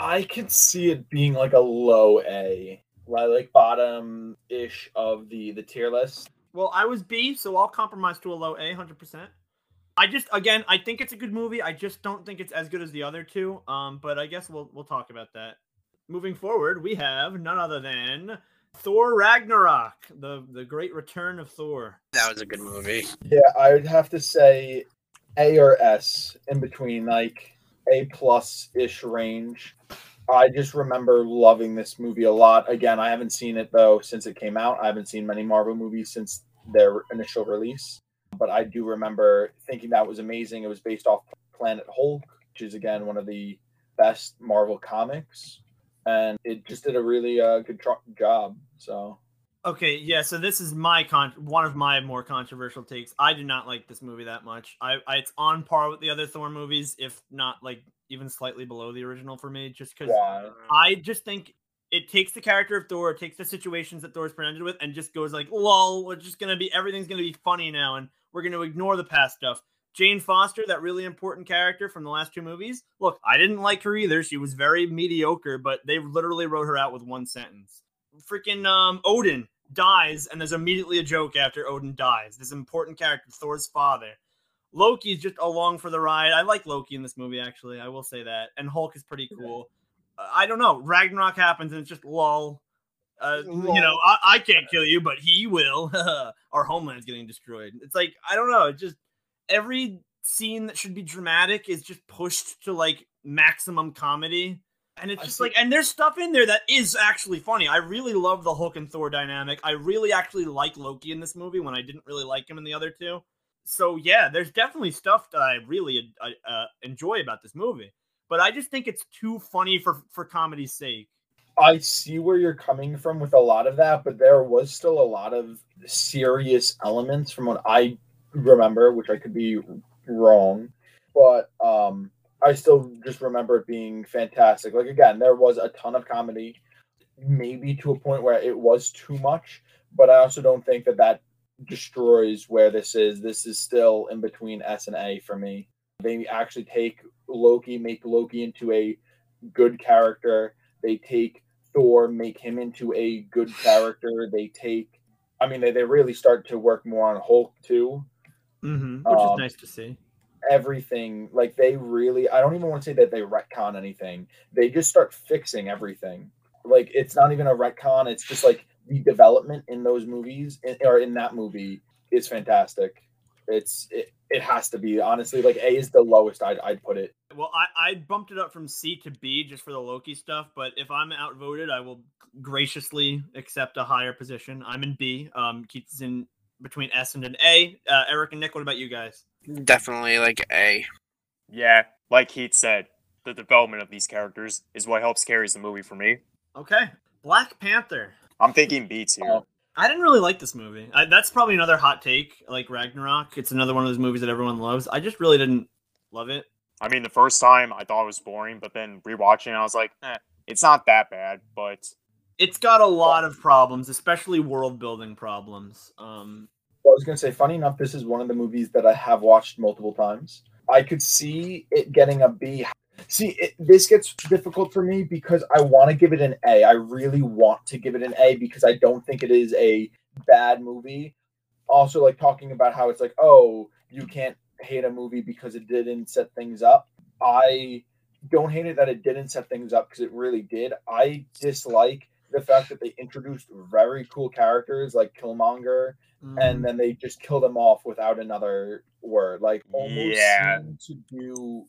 I could see it being like a low A, like bottom-ish of the tier list. Well, I was B, so I'll compromise to a low A, 100%. I think it's a good movie. I just don't think it's as good as the other two. But I guess we'll talk about that. Moving forward, we have none other than Thor Ragnarok, the great return of Thor. That was a good movie. Yeah, I would have to say A or S in between. Like A+ range. I just remember loving this movie a lot. Again, I haven't seen it, though, since it came out. I haven't seen many Marvel movies since their initial release. But I do remember thinking that was amazing. It was based off Planet Hulk, which is, again, one of the best Marvel comics. And it just did a really good job. So, okay, yeah, so this is my one of my more controversial takes. I do not like this movie that much. I it's on par with the other Thor movies, if not, like, even slightly below the original for me, just because I just think it takes the character of Thor, it takes the situations that Thor's presented with, and just goes like, lol, we're just going to be, everything's going to be funny now, and we're going to ignore the past stuff. Jane Foster, that really important character from the last two movies, look, I didn't like her either. She was very mediocre, but they literally wrote her out with one sentence. Freaking Odin dies, and there's immediately a joke after Odin dies. This important character, Thor's father. Loki's just along for the ride. I like Loki in this movie, actually. I will say that. And Hulk is pretty cool. I don't know. Ragnarok happens, and it's just lol. You know, I can't kill you, but he will. Our homeland's getting destroyed. It's like, I don't know. It's just every scene that should be dramatic is just pushed to, like, maximum comedy. And it's just like, and there's stuff in there that is actually funny. I really love the Hulk and Thor dynamic. I really actually like Loki in this movie when I didn't really like him in the other two. So, yeah, there's definitely stuff that I really enjoy about this movie. But I just think it's too funny for comedy's sake. I see where you're coming from with a lot of that, but there was still a lot of serious elements from what I remember, which I could be wrong. But I still just remember it being fantastic. Like, again, there was a ton of comedy, maybe to a point where it was too much. But I also don't think that destroys where this is. This is still in between S and A for me. They actually take Loki, make Loki into a good character. They take Thor, make him into a good character. They take, I mean, they really start to work more on Hulk too. Mm-hmm, which is nice to see. Everything, like, they really, I don't even want to say that they retcon anything. They just start fixing everything. Like, it's not even a retcon. It's just like, the development in those movies or in that movie is fantastic. It has to be, honestly. Like, A is the lowest I'd put it. Well, I bumped it up from C to B just for the Loki stuff, but if I'm outvoted, I will graciously accept a higher position. I'm in B. Keith's in between S and an A. Eric and Nick, what about you guys? Definitely like A. Yeah, like Keith said, the development of these characters is what helps carries the movie for me. Okay, Black Panther. I'm thinking B tier. I didn't really like this movie. That's probably another hot take, like Ragnarok. It's another one of those movies that everyone loves. I just really didn't love it. I mean, the first time I thought it was boring, but then rewatching, I was like, it's not that bad, but it's got a lot of problems, especially world building problems. I was going to say, funny enough, this is one of the movies that I have watched multiple times. I could see it getting a B. See, this gets difficult for me because I want to give it an A. I really want to give it an A because I don't think it is a bad movie. Also, like, talking about how it's like, oh, you can't hate a movie because it didn't set things up. I don't hate it that it didn't set things up because it really did. I dislike the fact that they introduced very cool characters like Killmonger, and then they just kill them off without another word. Like, almost seem to do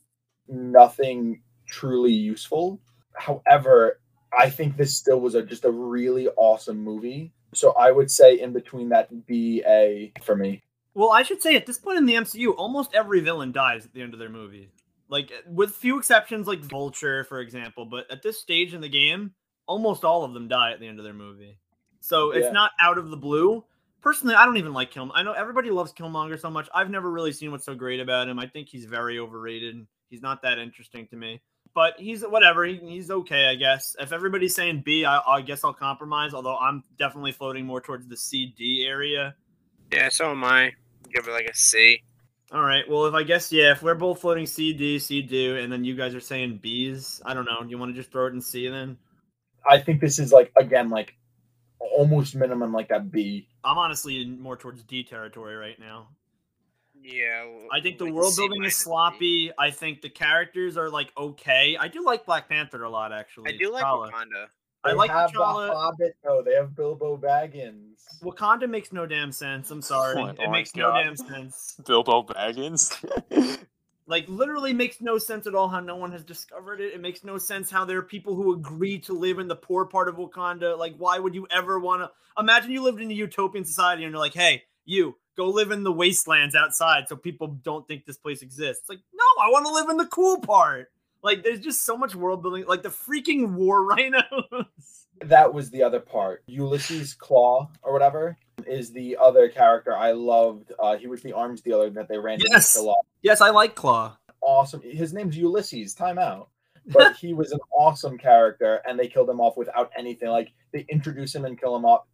nothing truly useful. However, I think this still was just a really awesome movie. So I would say in between that B, A for me. Well, I should say at this point in the MCU, almost every villain dies at the end of their movie. Like, with few exceptions, like Vulture, for example. But at this stage in the game, almost all of them die at the end of their movie. So it's not out of the blue. Personally, I don't even like Killmonger. I know everybody loves Killmonger so much. I've never really seen what's so great about him. I think he's very overrated. He's not that interesting to me, but he's whatever. He's okay, I guess. If everybody's saying B, I guess I'll compromise. Although I'm definitely floating more towards the CD area. Yeah, so am I. Give it like a C. All right. Well, if I guess, yeah, if we're both floating CD, and then you guys are saying Bs, I don't know. You want to just throw it in C then? I think this is like, again, like almost minimum, like that B. I'm honestly more towards D territory right now. Yeah, I think the world building is sloppy. I think the characters are like okay. I do like Black Panther a lot, actually. I do like Wakanda. I like T'Challa. The Hobbit. No, they have Bilbo Baggins. Wakanda makes no damn sense. I'm sorry, it makes no damn sense. Bilbo Baggins. Like, literally makes no sense at all how no one has discovered it. It makes no sense how there are people who agree to live in the poor part of Wakanda. Like, why would you ever want to... Imagine you lived in a utopian society and you're like, hey, you, go live in the wastelands outside so people don't think this place exists. Like, no, I want to live in the cool part. Like, there's just so much world building. Like, the freaking war rhinos. That was the other part. Ulysses Claw or whatever is the other character I loved. He was the arms dealer that they ran into a lot. Yes, I like Claw. Awesome. His name's Ulysses. Time out. But he was an awesome character, and they killed him off without anything. Like, they introduce him and kill him off.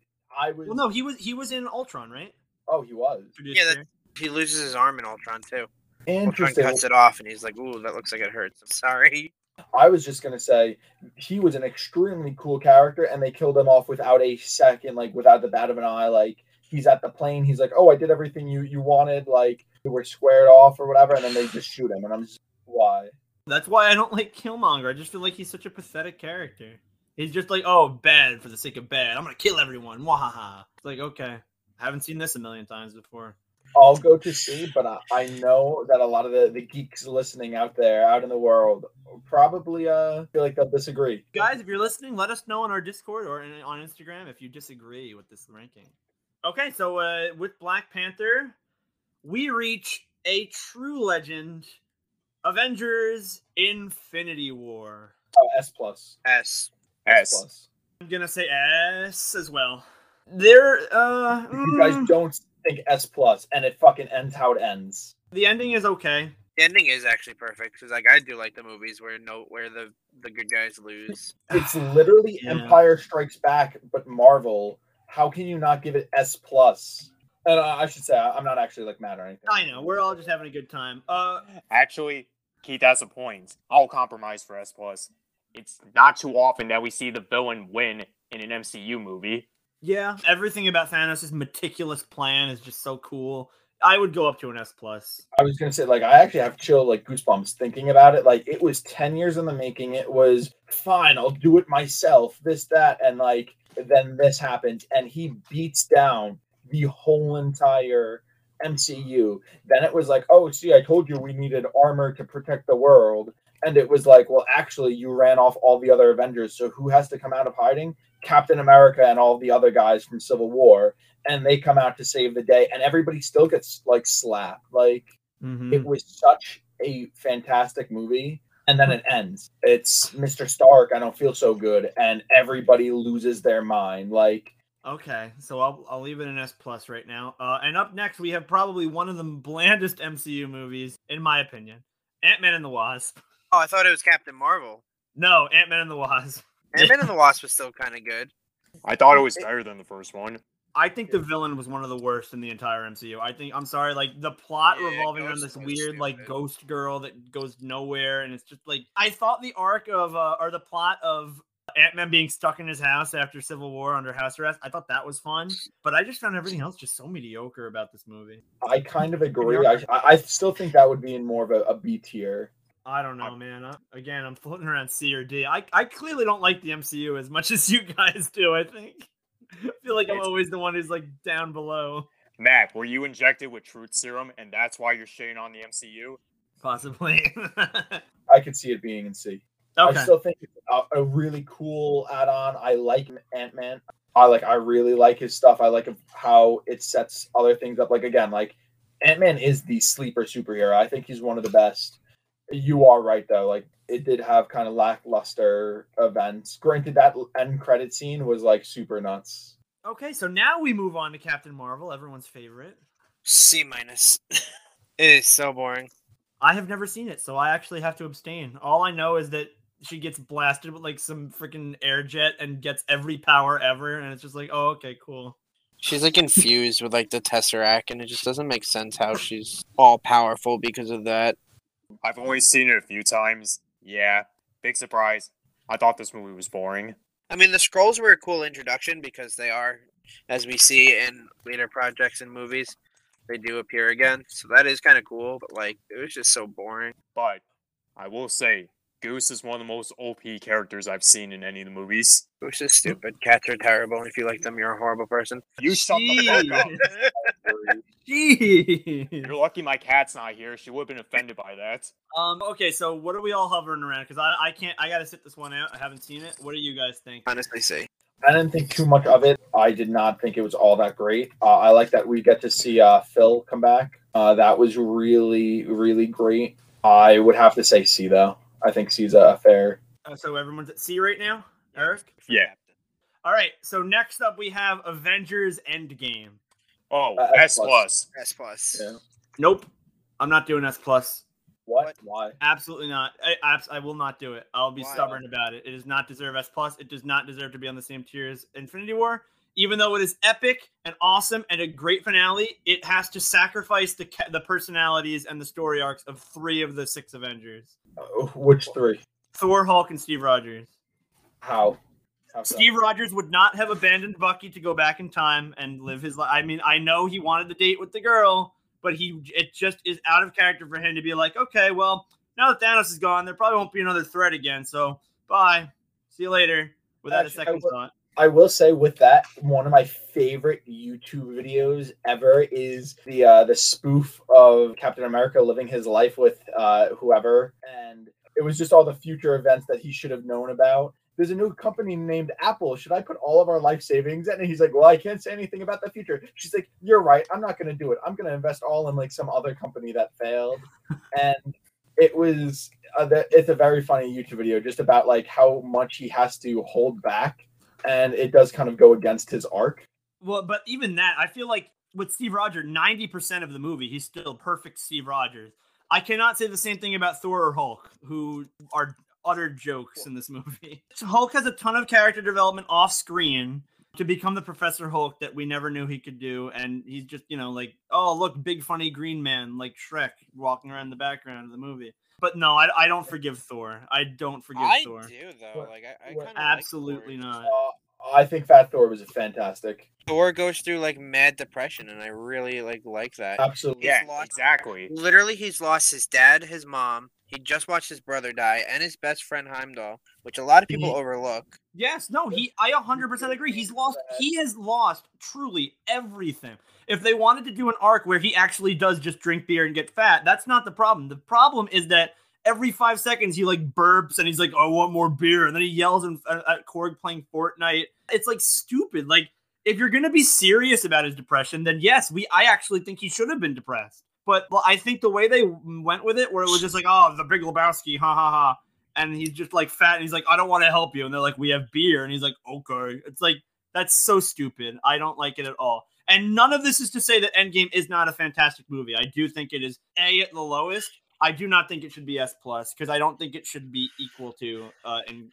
Well, no, he was in Ultron, right? Oh, he was. Yeah, he loses his arm in Ultron, too. Interesting. Ultron cuts it off, and he's like, ooh, that looks like it hurts. I'm sorry. I was just going to say, he was an extremely cool character, and they killed him off without a second, like, without the bat of an eye. Like, he's at the plane. He's like, oh, I did everything you wanted. Like, we were squared off or whatever, and then they just shoot him. And I'm just, why? That's why I don't like Killmonger. I just feel like he's such a pathetic character. He's just like, oh, bad for the sake of bad. I'm going to kill everyone. Wahaha. It's like, okay. I haven't seen this a million times before. I'll go to see, but I know that a lot of the geeks listening out there, out in the world, probably feel like they'll disagree. Guys, if you're listening, let us know on our Discord or on Instagram if you disagree with this ranking. Okay, so with Black Panther, we reach a true legend, Avengers Infinity War. Oh, S plus. I'm going to say S as well. You guys don't think S plus, and it fucking ends how it ends. The ending is okay. The ending is actually perfect because, like, I do like the movies where the good guys lose. It's literally Empire Strikes Back, but Marvel. How can you not give it S plus? And I should say I'm not actually like mad or anything. I know we're all just having a good time. Actually, Keith has a point. I'll compromise for S plus. It's not too often that we see the villain win in an MCU movie. Yeah, everything about Thanos' meticulous plan is just so cool. I would go up to an S+. I was going to say, like, I actually have chill, like, goosebumps thinking about it. Like, it was 10 years in the making. It was, fine, I'll do it myself, this, that, and, like, then this happens. And he beats down the whole entire MCU. Then it was like, oh, see, I told you we needed armor to protect the world. And it was like, well, actually, you ran off all the other Avengers, so who has to come out of hiding? Captain America and all the other guys from Civil War, and they come out to save the day, and everybody still gets, like, slapped. Like, It was such a fantastic movie, and then it ends. It's Mr. Stark, I don't feel so good, and everybody loses their mind. Like, okay, so I'll leave it an S plus right now. And up next, we have probably one of the blandest MCU movies, in my opinion, Ant-Man and the Wasp. Oh, I thought it was Captain Marvel. No, Ant-Man and the Wasp. Ant-Man and the Wasp was still kind of good. I thought it was better than the first one. I think the villain was one of the worst in the entire MCU. The plot revolving around this weird, like, ghost girl that goes nowhere, and it's just, like... I thought the arc of, or the plot of Ant-Man being stuck in his house after Civil War under house arrest, I thought that was fun, but I just found everything else just so mediocre about this movie. I kind of agree. I still think that would be in more of a B tier. I don't know, man. I'm floating around C or D. I clearly don't like the MCU as much as you guys do, I think. I feel like I'm always the one who's, like, down below. Mac, were you injected with truth serum, and that's why you're shitting on the MCU? Possibly. I could see it being in C. Okay. I still think it's a really cool add-on. I like Ant-Man. I really like his stuff. I like how it sets other things up. Like, again, like, Ant-Man is the sleeper superhero. I think he's one of the best. You are right, though. Like, it did have kind of lackluster events. Granted, that end credit scene was, like, super nuts. Okay, so now we move on to Captain Marvel, everyone's favorite. C-. It is so boring. I have never seen it, so I actually have to abstain. All I know is that she gets blasted with, like, some freaking air jet and gets every power ever, and it's just like, oh, okay, cool. She's, like, infused with, like, the Tesseract, and it just doesn't make sense how she's all-powerful because of that. I've only seen it a few times. Yeah, big surprise. I thought this movie was boring. I mean, the Skrulls were a cool introduction because they are, as we see in later projects and movies, they do appear again. So that is kind of cool, but, like, it was just so boring. But I will say, Goose is one of the most OP characters I've seen in any of the movies. Goose is stupid. Cats are terrible. If you like them, you're a horrible person. You shut the fuck up. Jeez. You're lucky my cat's not here. She would have been offended by that. Okay, so what are we all hovering around? Because I can't. I gotta sit this one out. I haven't seen it. What do you guys think? Honestly, see. I didn't think too much of it. I did not think it was all that great. I like that we get to see Phil come back. That was really, really great. I would have to say C, though. I think C's a fair. So everyone's at C right now? Eric? Yeah. All right. So next up, we have Avengers Endgame. Oh, S+. S+. Yeah. Nope. I'm not doing S+. What? Why? Absolutely not. I will not do it. I'll be stubborn about it. It does not deserve S+. It does not deserve to be on the same tier as Infinity War. Even though it is epic and awesome and a great finale, it has to sacrifice the personalities and the story arcs of 3 of the 6 Avengers. Which 3? Thor, Hulk, and Steve Rogers. How? Steve Rogers would not have abandoned Bucky to go back in time and live his life. I mean, I know he wanted the date with the girl, but it just is out of character for him to be like, okay, well, now that Thanos is gone, there probably won't be another threat again. So, bye. See you later. Without a second thought. I will say with that, one of my favorite YouTube videos ever is the spoof of Captain America living his life with whoever. And it was just all the future events that he should have known about. There's a new company named Apple. Should I put all of our life savings in? And he's like, well, I can't say anything about the future. She's like, you're right. I'm not going to do it. I'm going to invest all in like some other company that failed. And it was, it's a very funny YouTube video just about like how much he has to hold back. And it does kind of go against his arc. Well, but even that, I feel like with Steve Rogers, 90% of the movie, he's still perfect Steve Rogers. I cannot say the same thing about Thor or Hulk, who are utter jokes in this movie. So Hulk has a ton of character development off screen to become the Professor Hulk that we never knew he could do. And he's just, you know, like, oh, look, big, funny green man like Shrek walking around in the background of the movie. But no, I don't forgive Thor. I don't forgive Thor. I do, though. Like, I kind of absolutely like Thor. Not. I think Fat Thor was fantastic. Thor goes through like mad depression, and I really like that. Absolutely, yeah, exactly. Literally, he's lost his dad, his mom. He just watched his brother die, and his best friend Heimdall, which a lot of people overlook. Yes, no, I 100% agree. He has lost truly everything. If they wanted to do an arc where he actually does just drink beer and get fat, that's not the problem. The problem is that every 5 seconds he like burps and he's like, I want more beer, and then he yells at Korg playing Fortnite. It's like stupid. Like, if you're gonna be serious about his depression, then yes, I actually think he should have been depressed. But I think the way they went with it, where it was just like, oh, the Big Lebowski, ha ha ha. And he's just like fat and he's like, I don't want to help you. And they're like, we have beer. And he's like, okay. It's like, that's so stupid. I don't like it at all. And none of this is to say that Endgame is not a fantastic movie. I do think it is A at the lowest. I do not think it should be S+, because I don't think it should be equal to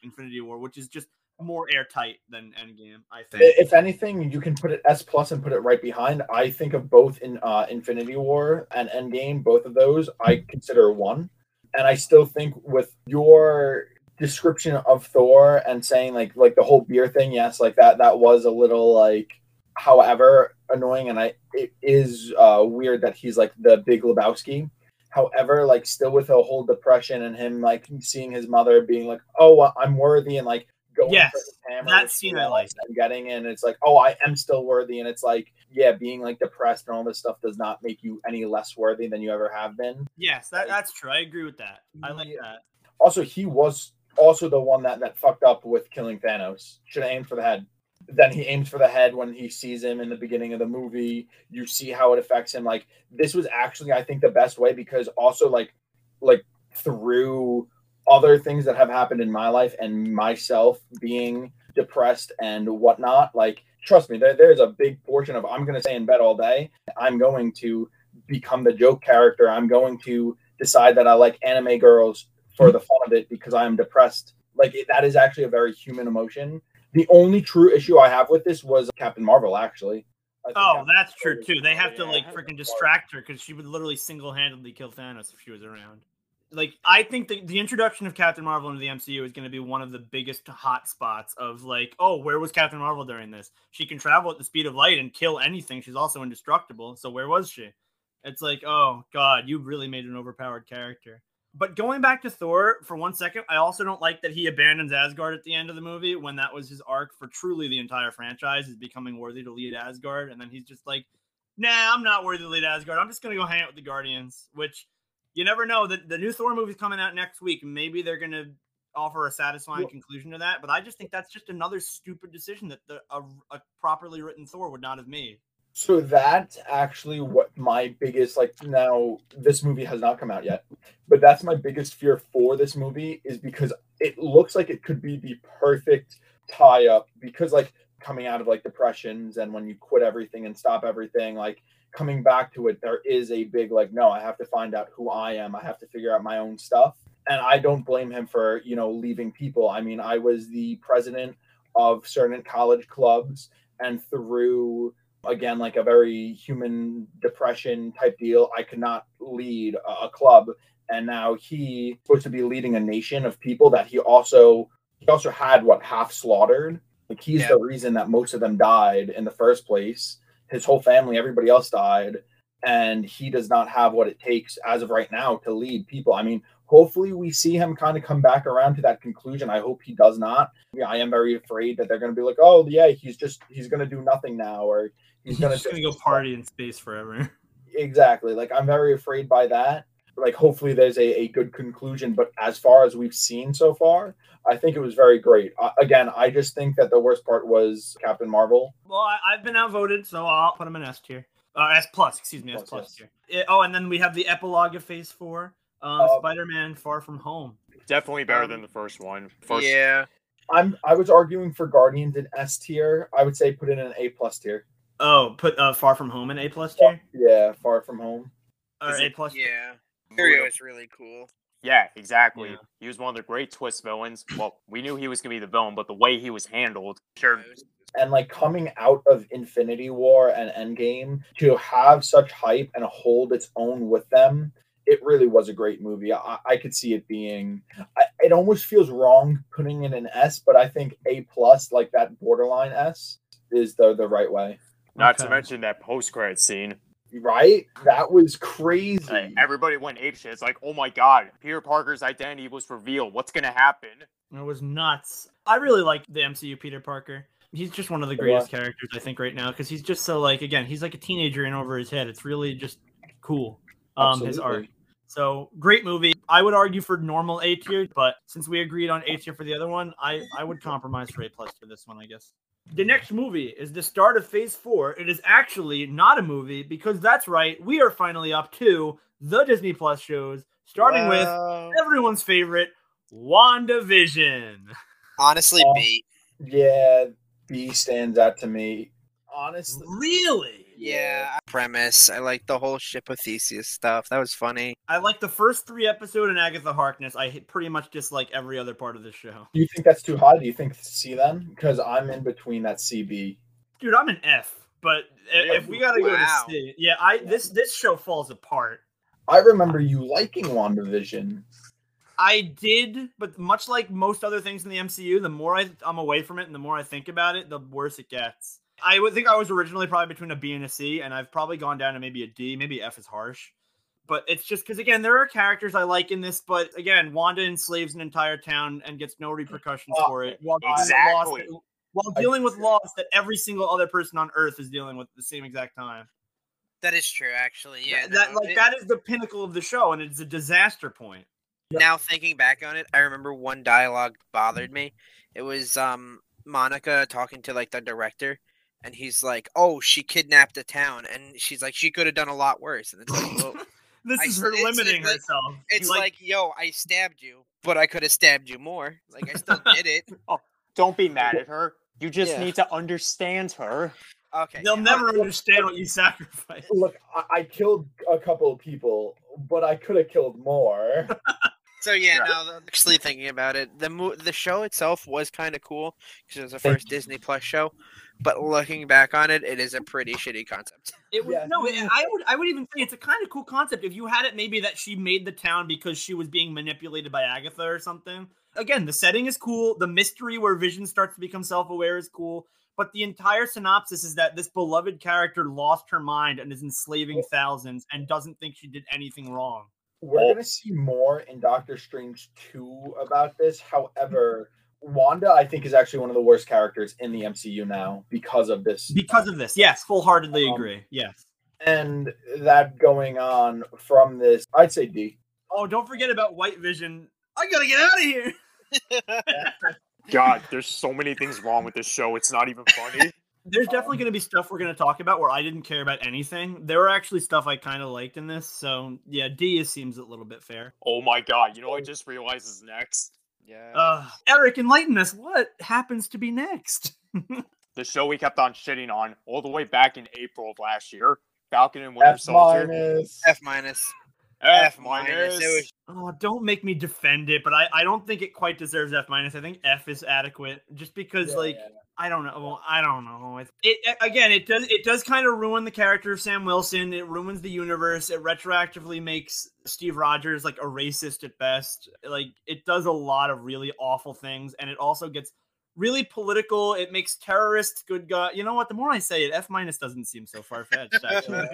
Infinity War, which is just more airtight than Endgame, I think. If anything, you can put it S+ and put it right behind. I think of both in Infinity War and Endgame, both of those, I consider one. And I still think with your description of Thor and saying like the whole beer thing, yes, like that was a little like, however, annoying. And it is weird that he's like the Big Lebowski. However, like still with the whole depression and him like seeing his mother being like, oh, I'm worthy, and like going for his hammer. That scene I like. I'm getting in. It's like, oh, I am still worthy. And it's like, yeah, being like depressed and all this stuff does not make you any less worthy than you ever have been. Yes, that's true. I agree with that. I like that. Also, he was also the one that fucked up with killing Thanos. Should have aimed for the head. Then he aims for the head when he sees him in the beginning of the movie. You see how it affects him. Like, this was actually, I think, the best way, because also like through other things that have happened in my life and myself being depressed and whatnot, like, trust me, there's a big portion of, I'm going to stay in bed all day. I'm going to become the joke character. I'm going to decide that I like anime girls for the fun of it because I'm depressed. Like, that is actually a very human emotion. The only true issue I have with this was Captain Marvel, actually. Oh, that's true, too. They have to, like, freaking distract her, because she would literally single-handedly kill Thanos if she was around. Like, I think the introduction of Captain Marvel into the MCU is going to be one of the biggest hot spots of, like, oh, where was Captain Marvel during this? She can travel at the speed of light and kill anything. She's also indestructible, so where was she? It's like, oh, God, you really made an overpowered character. But going back to Thor for one second, I also don't like that he abandons Asgard at the end of the movie, when that was his arc for truly the entire franchise, is becoming worthy to lead Asgard. And then he's just like, nah, I'm not worthy to lead Asgard. I'm just going to go hang out with the Guardians, which you never know. The new Thor movie's coming out next week. Maybe they're going to offer a satisfying conclusion to that. But I just think that's just another stupid decision that a properly written Thor would not have made. So that's actually what my biggest, like, now this movie has not come out yet, but that's my biggest fear for this movie, is because it looks like it could be the perfect tie up, because like coming out of like depressions and when you quit everything and stop everything, like coming back to it, there is a big, like, no, I have to find out who I am. I have to figure out my own stuff. And I don't blame him for, you know, leaving people. I mean, I was the president of certain college clubs, and through, again, like a very human depression type deal, I could not lead a club. And now he's supposed to be leading a nation of people that he also had, what, half slaughtered. Like, he's the reason that most of them died in the first place. His whole family, everybody else died. And he does not have what it takes as of right now to lead people. I mean, hopefully we see him kind of come back around to that conclusion. I hope he does not. I am very afraid that they're going to be like, oh, yeah, he's going to do nothing now, or he's going to go party in space forever. Exactly. Like, I'm very afraid by that. Like, hopefully there's a good conclusion. But as far as we've seen so far, I think it was very great. Again, I just think that the worst part was Captain Marvel. Well, I've been outvoted, so I'll put him in S tier. S plus, tier. And then we have the epilogue of Phase 4. Spider-Man: Far From Home. Definitely better than the first one. Yeah. I was arguing for Guardians in S tier. I would say put it in an A plus tier. Oh, put Far From Home in A plus tier? Yeah, Far From Home. Or A plus tier. Yeah. Mario is really cool. Yeah, exactly. Yeah. He was one of the great twist villains. Well, we knew he was going to be the villain, but the way he was handled. Sure. And like coming out of Infinity War and Endgame to have such hype and hold its own with them, it really was a great movie. I could see it being, it almost feels wrong putting in an S, but I think A plus, like that borderline S, is the right way. Not to mention that post-credit scene. Right? That was crazy. Everybody went apeshit. It's like, oh my God, Peter Parker's identity was revealed. What's going to happen? It was nuts. I really like the MCU Peter Parker. He's just one of the greatest characters, I think, right now, because he's just so, like, again, he's like a teenager in over his head. It's really just cool. His art. So, great movie. I would argue for normal A tier, but since we agreed on A tier for the other one, I would compromise for A plus for this one, I guess. The next movie is the start of Phase 4. It is actually not a movie, because that's right, we are finally up to the Disney Plus shows, starting with everyone's favorite, WandaVision. Honestly, B. Yeah, B stands out to me. Honestly. Really? Yeah, premise. I like the whole ship of Theseus stuff. That was funny. I like the first 3 episodes and Agatha Harkness. I pretty much dislike every other part of the show. Do you think that's too high? Do you think C then? Because I'm in between that CB. Dude, I'm an F. But if we gotta go to C, this show falls apart. I remember you liking WandaVision. I did, but much like most other things in the MCU, the more I'm away from it and the more I think about it, the worse it gets. I would think I was originally probably between a B and a C, and I've probably gone down to maybe a D. Maybe F is harsh. But it's just because, again, there are characters I like in this, but, again, Wanda enslaves an entire town and gets no repercussions for it. Exactly. While dealing with loss that every single other person on Earth is dealing with at the same exact time. That is true, actually. Yeah, that is the pinnacle of the show, and it's a disaster point. Now, thinking back on it, I remember one dialogue bothered me. It was Monica talking to, like, the director. And he's like, oh, she kidnapped a town. And she's like, she could have done a lot worse. And it's like, well, this is her limiting herself. It's like, yo, I stabbed you, but I could have stabbed you more. Like, I still did it. Oh, don't be mad at her. You just need to understand her. Okay. They'll never understand what you sacrificed. Look, I killed a couple of people, but I could have killed more. So actually thinking about it, the show itself was kind of cool because it was the first Disney Plus show. But looking back on it, it is a pretty shitty concept. I would even say it's a kind of cool concept. If you had it maybe that she made the town because she was being manipulated by Agatha or something. Again, the setting is cool. The mystery where Vision starts to become self-aware is cool. But the entire synopsis is that this beloved character lost her mind and is enslaving thousands and doesn't think she did anything wrong. We're going to see more in Doctor Strange 2 about this. However, Wanda, I think, is actually one of the worst characters in the MCU now because of this. Yes. Full-heartedly agree. Yes. and that going on from this, I'd say D. Oh, don't forget about White Vision. I gotta get out of here. God, there's so many things wrong with this show. It's not even funny. There's definitely going to be stuff we're going to talk about where I didn't care about anything. There were actually stuff I kind of liked in this. So, yeah, D seems a little bit fair. Oh, my God. You know, I just realized is next. Yeah. Eric, enlighten us. What happens to be next? The show we kept on shitting on all the way back in April of last year. Falcon and Winter Soldier. F minus. Oh, don't make me defend it, but I don't think it quite deserves F minus. I think F is adequate, just because I don't know. Well, I don't know. It again, it does kind of ruin the character of Sam Wilson. It ruins the universe. It retroactively makes Steve Rogers like a racist at best. Like, it does a lot of really awful things, and it also gets really political. It makes terrorists good guy. You know what? The more I say it, F minus doesn't seem so far fetched actually.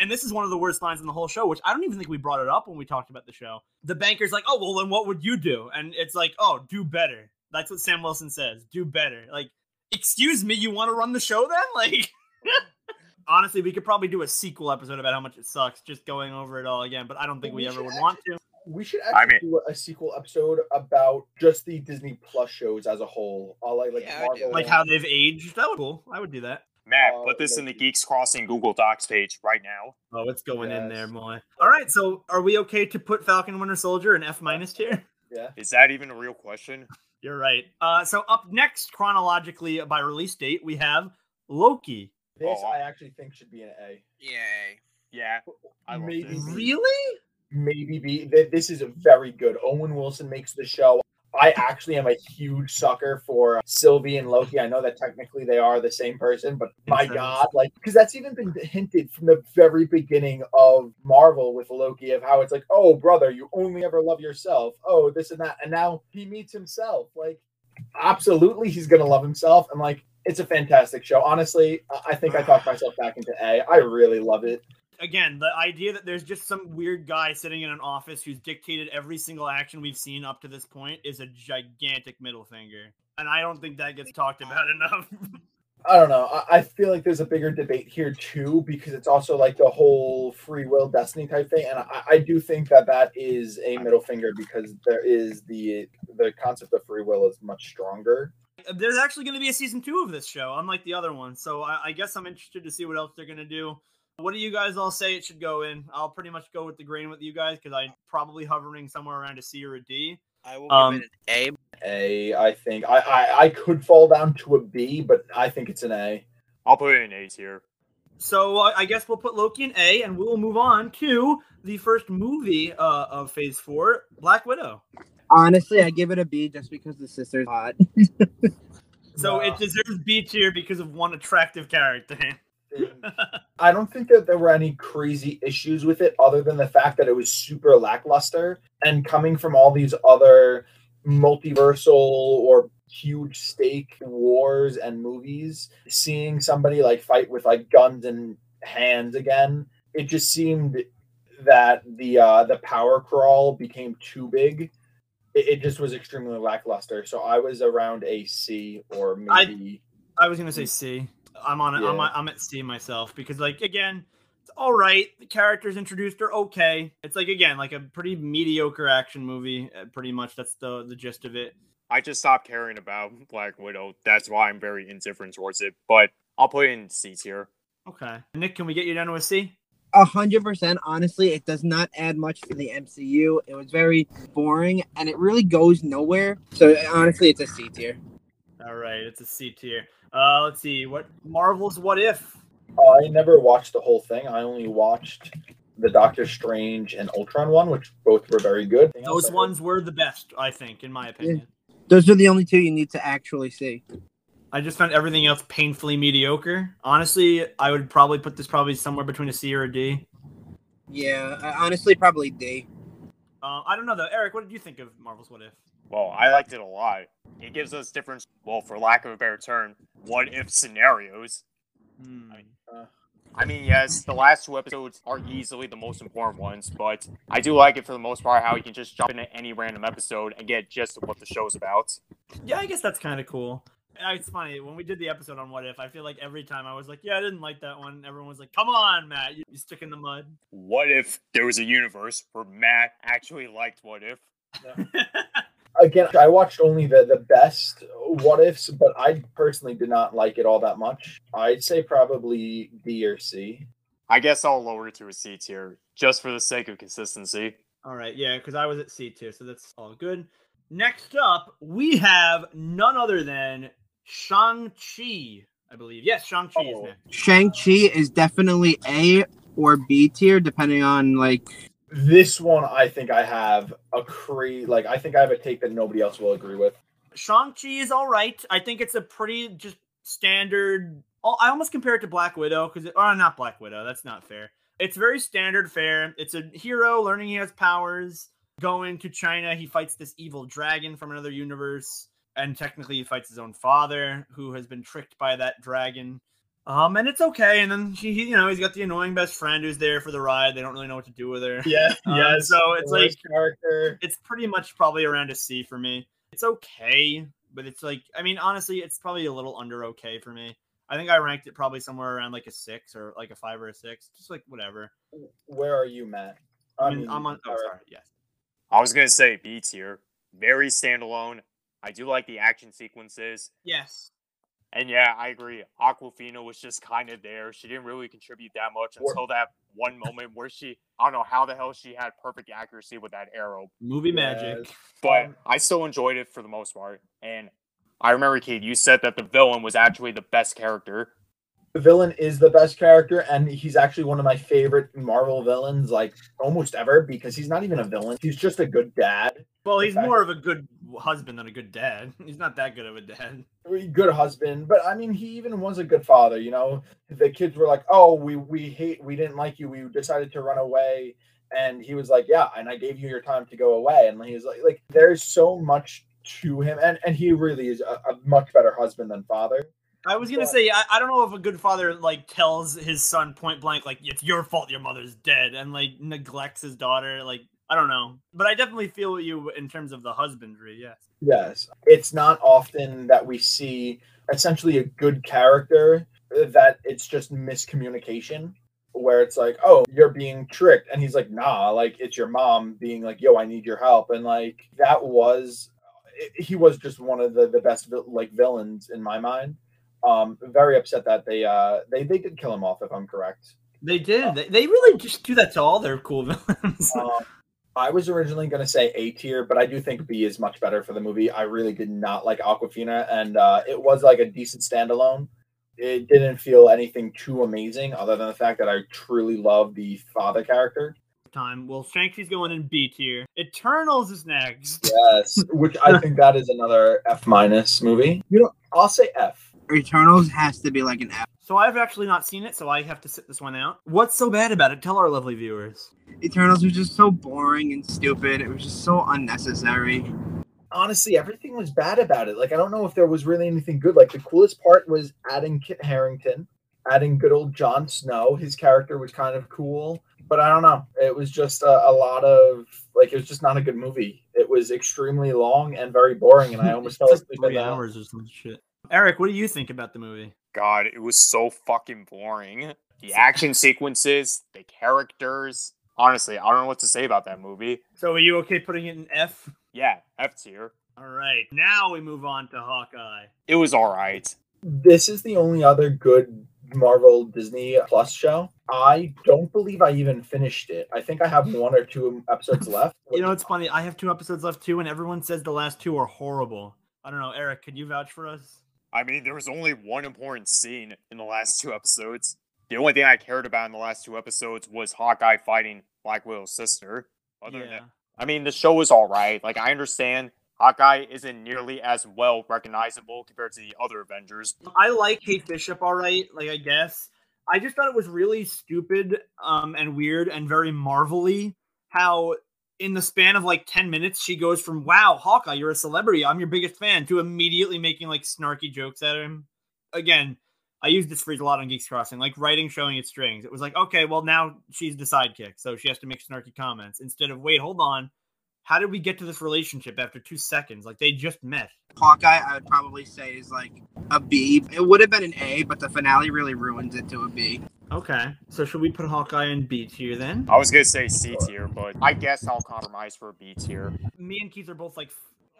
And this is one of the worst lines in the whole show, which I don't even think we brought it up when we talked about the show. The banker's like, oh, well, then what would you do? And it's like, oh, do better. That's what Sam Wilson says. Do better. Like, excuse me, you want to run the show then? Like, honestly, we could probably do a sequel episode about how much it sucks, just going over it all again. But I don't think we ever would want to. We should actually do a sequel episode about just the Disney Plus shows as a whole. Marvel. Like how they've aged. That would be cool. I would do that. Matt, put this in the Geeks Crossing Google Docs page right now. Oh, it's going in there, boy. All right, so are we okay to put Falcon and Winter Soldier an F minus tier? Yeah. Is that even a real question? You're right. So up next, chronologically by release date, we have Loki. This I actually think should be an A. Yay. Yeah. Really? Maybe B. This is a very good. Owen Wilson makes the show. I actually am a huge sucker for Sylvie and Loki. I know that technically they are the same person, but my God, like, because that's even been hinted from the very beginning of Marvel with Loki, of how it's like, oh, brother, you only ever love yourself. Oh, this and that. And now he meets himself. Like, absolutely, he's going to love himself. And, like, it's a fantastic show. Honestly, I think I talked myself back into A. I really love it. Again, the idea that there's just some weird guy sitting in an office who's dictated every single action we've seen up to this point is a gigantic middle finger. And I don't think that gets talked about enough. I don't know. I feel like there's a bigger debate here, too, because it's also like the whole free will destiny type thing. And I do think that is a middle finger, because there is the concept of free will is much stronger. There's actually going to be a season 2 of this show, unlike the other one. So I guess I'm interested to see what else they're going to do. What do you guys all say it should go in? I'll pretty much go with the grain with you guys, because I'm probably hovering somewhere around a C or a D. I will give it an A. A, I think. I could fall down to a B, but I think it's an A. I'll put it in A tier. So I guess we'll put Loki in A, and we'll move on to the first movie of Phase 4, Black Widow. Honestly, I give it a B just because the sister's hot. So it deserves B tier because of one attractive character. I don't think that there were any crazy issues with it, other than the fact that it was super lackluster, and coming from all these other multiversal or huge stake wars and movies, seeing somebody like fight with like guns and hands again, it just seemed that the power crawl became too big. It just was extremely lackluster. So I was around a C, or maybe I was going to say C. I'm at C myself, because, like, again, it's all right. The characters introduced are okay. It's like, again, like a pretty mediocre action movie, pretty much. That's the gist of it. I just stopped caring about Black Widow. That's why I'm very indifferent towards it. But I'll put it in C tier. Okay. Nick, can we get you down to a C? 100%. Honestly, it does not add much to the MCU. It was very boring, and it really goes nowhere. So, honestly, it's a C tier. All right, it's a C tier. Let's see. Marvel's What If? I never watched the whole thing. I only watched the Doctor Strange and Ultron one, which both were very good. Those ones were the best, I think, in my opinion. Yeah. Those are the only two you need to actually see. I just found everything else painfully mediocre. Honestly, I would probably put this somewhere between a C or a D. Yeah, honestly, probably D. I don't know, though. Eric, what did you think of Marvel's What If? Well, I liked it a lot. It gives us different, well, for lack of a better term, what-if scenarios. I mean, yes, the last two episodes are easily the most important ones, but I do like it for the most part how you can just jump into any random episode and get just what the show's about. Yeah, I guess that's kind of cool. It's funny. When we did the episode on What If, I feel like every time I was like, yeah, I didn't like that one. Everyone was like, come on, Matt, you stick in the mud. What if there was a universe where Matt actually liked What If? Yeah. Again, I watched only the best What Ifs, but I personally did not like it all that much. I'd say probably D or C. I guess I'll lower it to a C tier, just for the sake of consistency. All right, yeah, because I was at C tier, so that's all good. Next up, we have none other than Shang-Chi, I believe. Yes, Shang-Chi is next. Shang-Chi is definitely A or B tier, depending on, like... This one, I think I have a I think I have a take that nobody else will agree with. Shang-Chi is all right. I think it's a pretty just standard... I almost compare it to Black Widow, not Black Widow, that's not fair. It's very standard fare. It's a hero learning he has powers, going to China, he fights this evil dragon from another universe, and technically he fights his own father, who has been tricked by that dragon. And it's okay, and then he's got the annoying best friend who's there for the ride, they don't really know what to do with her. Yeah, so it's like, character. It's pretty much probably around a C for me. It's okay, but it's like, I mean, honestly, it's probably a little under okay for me. I think I ranked it probably somewhere around like a 6 or like a 5 or a 6. Just like whatever. Where are you, Matt? I'm on... Oh, sorry. Yes. I was going to say B tier. Very standalone. I do like the action sequences. Yes. And yeah, I agree. Aquafina was just kind of there. She didn't really contribute that much until that one moment where she... I don't know how the hell she had perfect accuracy with that arrow. Movie magic. But I still enjoyed it for the most part. And... I remember, Kate, you said that the villain was actually the best character. The villain is the best character, and he's actually one of my favorite Marvel villains, like, almost ever, because he's not even a villain. He's just a good dad. Well, he's more of a good husband than a good dad. He's not that good of a dad. Good husband, but, I mean, he even was a good father, you know? The kids were like, oh, we didn't like you, we decided to run away, and he was like, yeah, and I gave you your time to go away, and he was like, there's so much to him, and he really is a much better husband than father. I was gonna say, I don't know if a good father like tells his son point blank, like, it's your fault your mother's dead, and like neglects his daughter. Like, I don't know, but I definitely feel you in terms of the husbandry. Yes, it's not often that we see essentially a good character that it's just miscommunication, where it's like, oh, you're being tricked, and he's like, nah, like, it's your mom being like, yo, I need your help. And like, that was... He was just one of the best like villains in my mind. Very upset that they did kill him off, if I'm correct. They did. They really just do that to all their cool villains. I was originally going to say A tier, but I do think B is much better for the movie. I really did not like Aquafina, and it was like a decent standalone. It didn't feel anything too amazing, other than the fact that I truly love the father character. Time. Well, Shang-Chi's going in B tier. Eternals is next. Yes, which I think that is another F- movie. I'll say F. Eternals has to be like an F. So I've actually not seen it, so I have to sit this one out. What's so bad about it? Tell our lovely viewers. Eternals was just so boring and stupid. It was just so unnecessary. Honestly, everything was bad about it. Like, I don't know if there was really anything good. Like, the coolest part was adding Kit Harington, adding good old Jon Snow. His character was kind of cool. But I don't know. It was just a lot of, like, it was just not a good movie. It was extremely long and very boring, and I almost fell asleep. 3 hours or some shit. Eric, what do you think about the movie? God, it was so fucking boring. The action sequences, the characters. Honestly, I don't know what to say about that movie. So are you okay putting it in F? Yeah, F tier. All right. Now we move on to Hawkeye. It was all right. This is the only other good Marvel Disney Plus show. I don't believe I even finished it. I think I have one or two episodes left. You know, it's funny. I have 2 episodes left too, and everyone says the last 2 are horrible. I don't know. Eric, could you vouch for us? I mean, there was only one important scene in the last 2 episodes. The only thing I cared about in the last 2 episodes was Hawkeye fighting Black Widow's sister. Other than that, I mean, the show was all right. Like, I understand Hawkeye isn't nearly as well recognizable compared to the other Avengers. I like Kate Bishop, all right. Like, I guess. I just thought it was really stupid and weird and very Marvel-y how in the span of like 10 minutes, she goes from, wow, Hawkeye, you're a celebrity, I'm your biggest fan, to immediately making like snarky jokes at him. Again, I use this phrase a lot on Geeks Crossing, like writing showing its strings. It was like, okay, well now she's the sidekick, so she has to make snarky comments instead of, wait, hold on. how did we get to this relationship after 2 seconds? Like, they just met. Hawkeye, I would probably say, is like a B. It would have been an A, but the finale really ruins it to a B. Okay, so should we put Hawkeye in B tier then? I was going to say C tier, but I guess I'll compromise for B tier. Me and Keith are both like,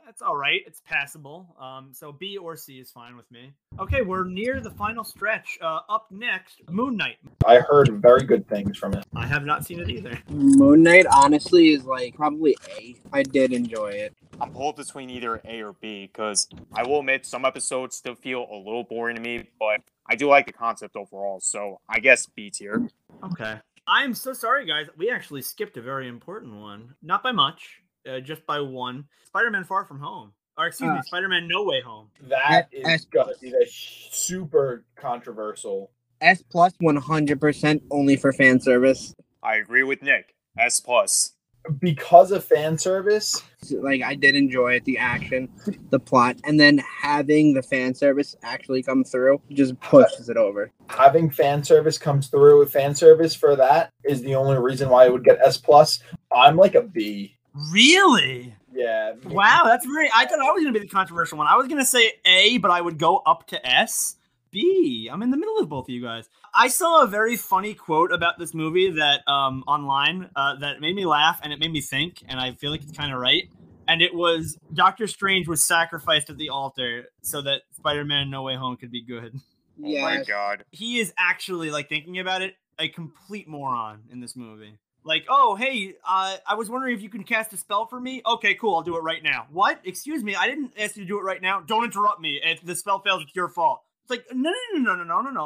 that's all right. It's passable. So B or C is fine with me. Okay, we're near the final stretch. Up next, Moon Knight. I heard very good things from it. I have not seen it either. Moon Knight, honestly, is like probably A. I did enjoy it. I'm pulled between either A or B because I will admit some episodes still feel a little boring to me, but I do like the concept overall, so I guess B tier. Okay. I'm so sorry, guys. We actually skipped a very important one. Not by much, just by one. Spider-Man Far From Home. Or excuse me, Spider-Man No Way Home. That is super controversial. S plus 100% only for fan service. I agree with Nick. S plus. Because of fan service, like I did enjoy it, the action, the plot, and then having the fan service actually come through just pushes it over. Having fan service comes through with fan service for that is the only reason why it would get S plus. I'm like a B. Really? Yeah. Wow, that's very. I thought I was gonna be the controversial one. I was gonna say A, but I would go up to S. B. I'm in the middle of both of you guys. I saw a very funny quote about this movie that online that made me laugh and it made me think, and I feel like it's kind of right. And it was Doctor Strange was sacrificed at the altar so that Spider-Man No Way Home could be good. Yes. Oh my God. He is actually, like, thinking about it, a complete moron in this movie. Like, oh, hey, I was wondering if you can cast a spell for me. Okay, cool. I'll do it right now. What? Excuse me. I didn't ask you to do it right now. Don't interrupt me. If the spell fails, it's your fault. It's like, no,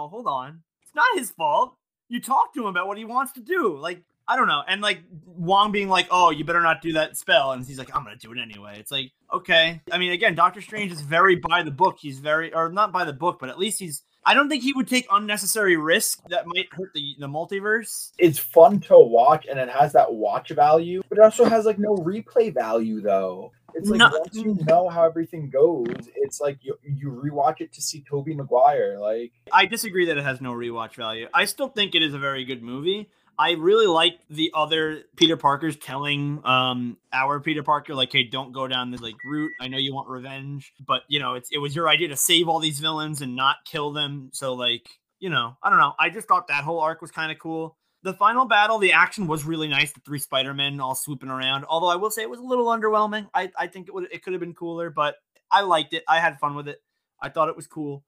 hold on. It's not his fault. You talk to him about what he wants to do. Like, I don't know. And like Wong being like, oh, you better not do that spell. And he's like, I'm going to do it anyway. It's like, okay. I mean, again, Doctor Strange is very by the book. He's very, or not by the book, but at least he's, I don't think he would take unnecessary risk that might hurt the multiverse. It's fun to watch and it has that watch value, but it also has like no replay value though. It's like once you know how everything goes, it's like you rewatch it to see Tobey Maguire. Like, I disagree that it has no rewatch value. I still think it is a very good movie. I really like the other Peter Parkers telling our Peter Parker, like, hey, don't go down this like route. I know you want revenge, but you know it was your idea to save all these villains and not kill them. So like, you know, I don't know. I just thought that whole arc was kind of cool. The final battle, the action was really nice. The three Spider-Men all swooping around. Although I will say it was a little underwhelming. I think it could have been cooler, but I liked it. I had fun with it. I thought it was cool.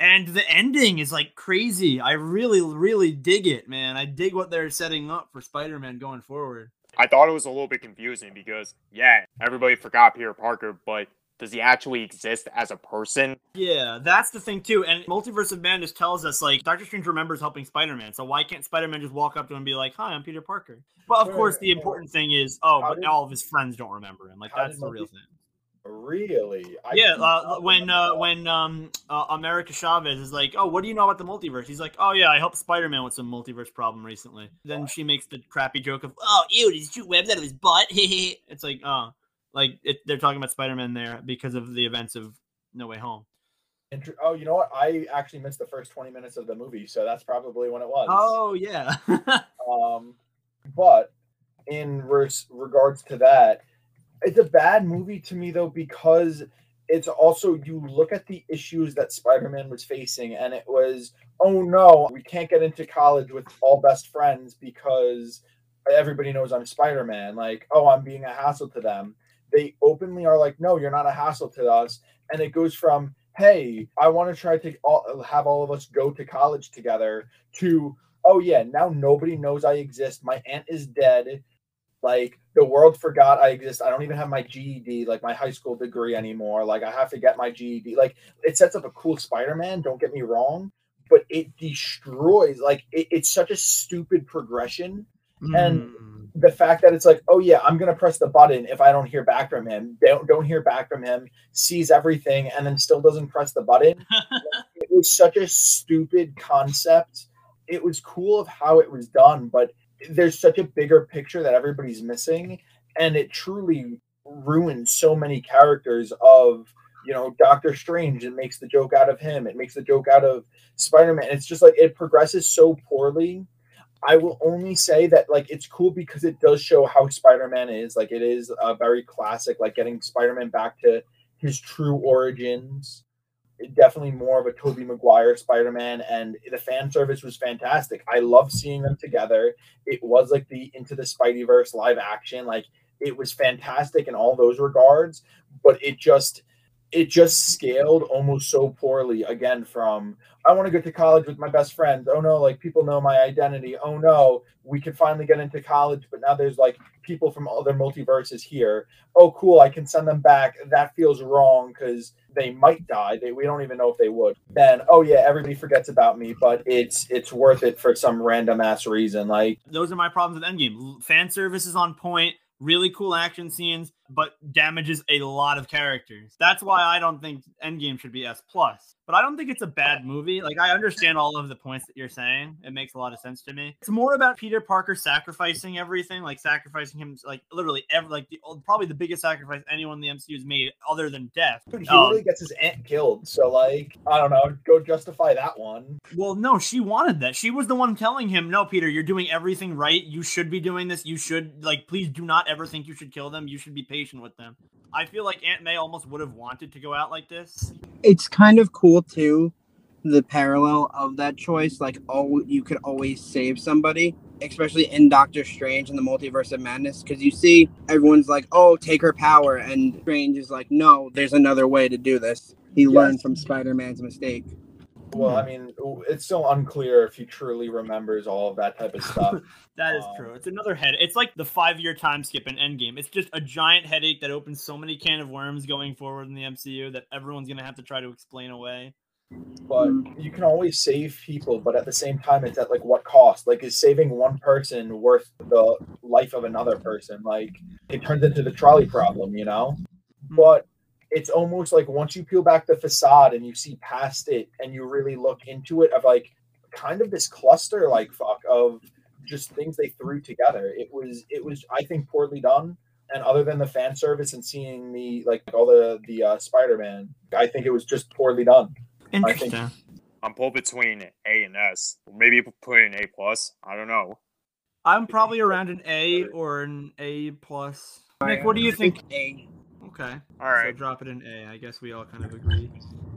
And the ending is like crazy. I really, really dig it, man. I dig what they're setting up for Spider-Man going forward. I thought it was a little bit confusing because, yeah, everybody forgot Peter Parker, but does he actually exist as a person? Yeah, that's the thing, too. And Multiverse of Madness tells us, like, Doctor Strange remembers helping Spider-Man. So why can't Spider-Man just walk up to him and be like, hi, I'm Peter Parker? But, of course, the important thing is, but all of his friends don't remember him. Like, that's the real thing. Really? When America Chavez is like, oh, what do you know about the multiverse? He's like, oh, yeah, I helped Spider-Man with some multiverse problem recently. Then she makes the crappy joke of, oh, ew, did you shoot webs out of his butt? It's like, oh. Like, they're talking about Spider-Man there because of the events of No Way Home. Oh, you know what? I actually missed the first 20 minutes of the movie, so that's probably when it was. Oh, yeah. But in regards to that, it's a bad movie to me, though, because it's also, you look at the issues that Spider-Man was facing, and it was, oh, no, we can't get into college with all best friends because everybody knows I'm Spider-Man. Like, oh, I'm being a hassle to them. They openly are like, no, you're not a hassle to us. And it goes from, hey, I want to try to have all of us go to college together to, oh, yeah, now nobody knows I exist. My aunt is dead. Like, the world forgot I exist. I don't even have my GED, like my high school degree anymore. Like, I have to get my GED. Like, it sets up a cool Spider-Man, don't get me wrong, but it destroys, like, it's such a stupid progression. And the fact that it's like, oh, yeah, I'm going to press the button if I don't hear back from him. Don't hear back from him, sees everything, and then still doesn't press the button. It was such a stupid concept. It was cool of how it was done, but there's such a bigger picture that everybody's missing. And it truly ruins so many characters of, you know, Doctor Strange. It makes the joke out of him. It makes the joke out of Spider-Man. It's just like it progresses so poorly. I will only say that, like, it's cool because it does show how Spider-Man is. Like, it is a very classic, like, getting Spider-Man back to his true origins. It definitely more of a Tobey Maguire Spider-Man, and the fan service was fantastic. I love seeing them together. It was like the Into the Spideyverse live action. Like, it was fantastic in all those regards, but it just scaled almost so poorly again from, I want to go to college with my best friends. Oh no, like people know my identity. Oh no, we can finally get into college, but now there's like people from other multiverses here. Oh cool, I can send them back. That feels wrong because they might die. We don't even know if they would. Then, oh yeah, everybody forgets about me, but it's worth it for some random ass reason. Like, those are my problems with Endgame. Fan service is on point. Really cool action scenes, but damages a lot of characters. That's why I don't think Endgame should be S+. But I don't think it's a bad movie. Like, I understand all of the points that you're saying. It makes a lot of sense to me. It's more about Peter Parker sacrificing everything, like sacrificing him, like literally every, like probably the biggest sacrifice anyone in the MCU has made other than death. But he literally gets his aunt killed. So like, I don't know, go justify that one. Well, no, she wanted that. She was the one telling him, no, Peter, you're doing everything right. You should be doing this. You should, like, please do not ever think you should kill them. You should be patient with them. I feel like Aunt May almost would have wanted to go out like this. It's kind of cool too, the parallel of that choice. Like, oh, you could always save somebody, especially in Doctor Strange and the Multiverse of Madness, because you see everyone's like, oh, take her power, and Strange is like, no, there's another way to do this. He learned from Spider-Man's mistake. Well, I mean, it's still unclear if he truly remembers all of that type of stuff. That is true. It's another head. It's like the 5-year time skip in Endgame. It's just a giant headache that opens so many can of worms going forward in the MCU that everyone's going to have to try to explain away. But you can always save people, but at the same time, it's at, like, what cost? Like, is saving one person worth the life of another person? Like, it turns into the trolley problem, you know? But it's almost like once you peel back the facade and you see past it and you really look into it, of like kind of this cluster like fuck of just things they threw together. It was I think poorly done. And other than the fan service and seeing the like all the Spider-Man, I think it was just poorly done. Interesting. I'm pulled between A and S. Maybe put in A+. I don't know. I'm probably around an A or an A+. Nick, what do you think? A. Okay. All right. So drop it in A. I guess we all kind of agree.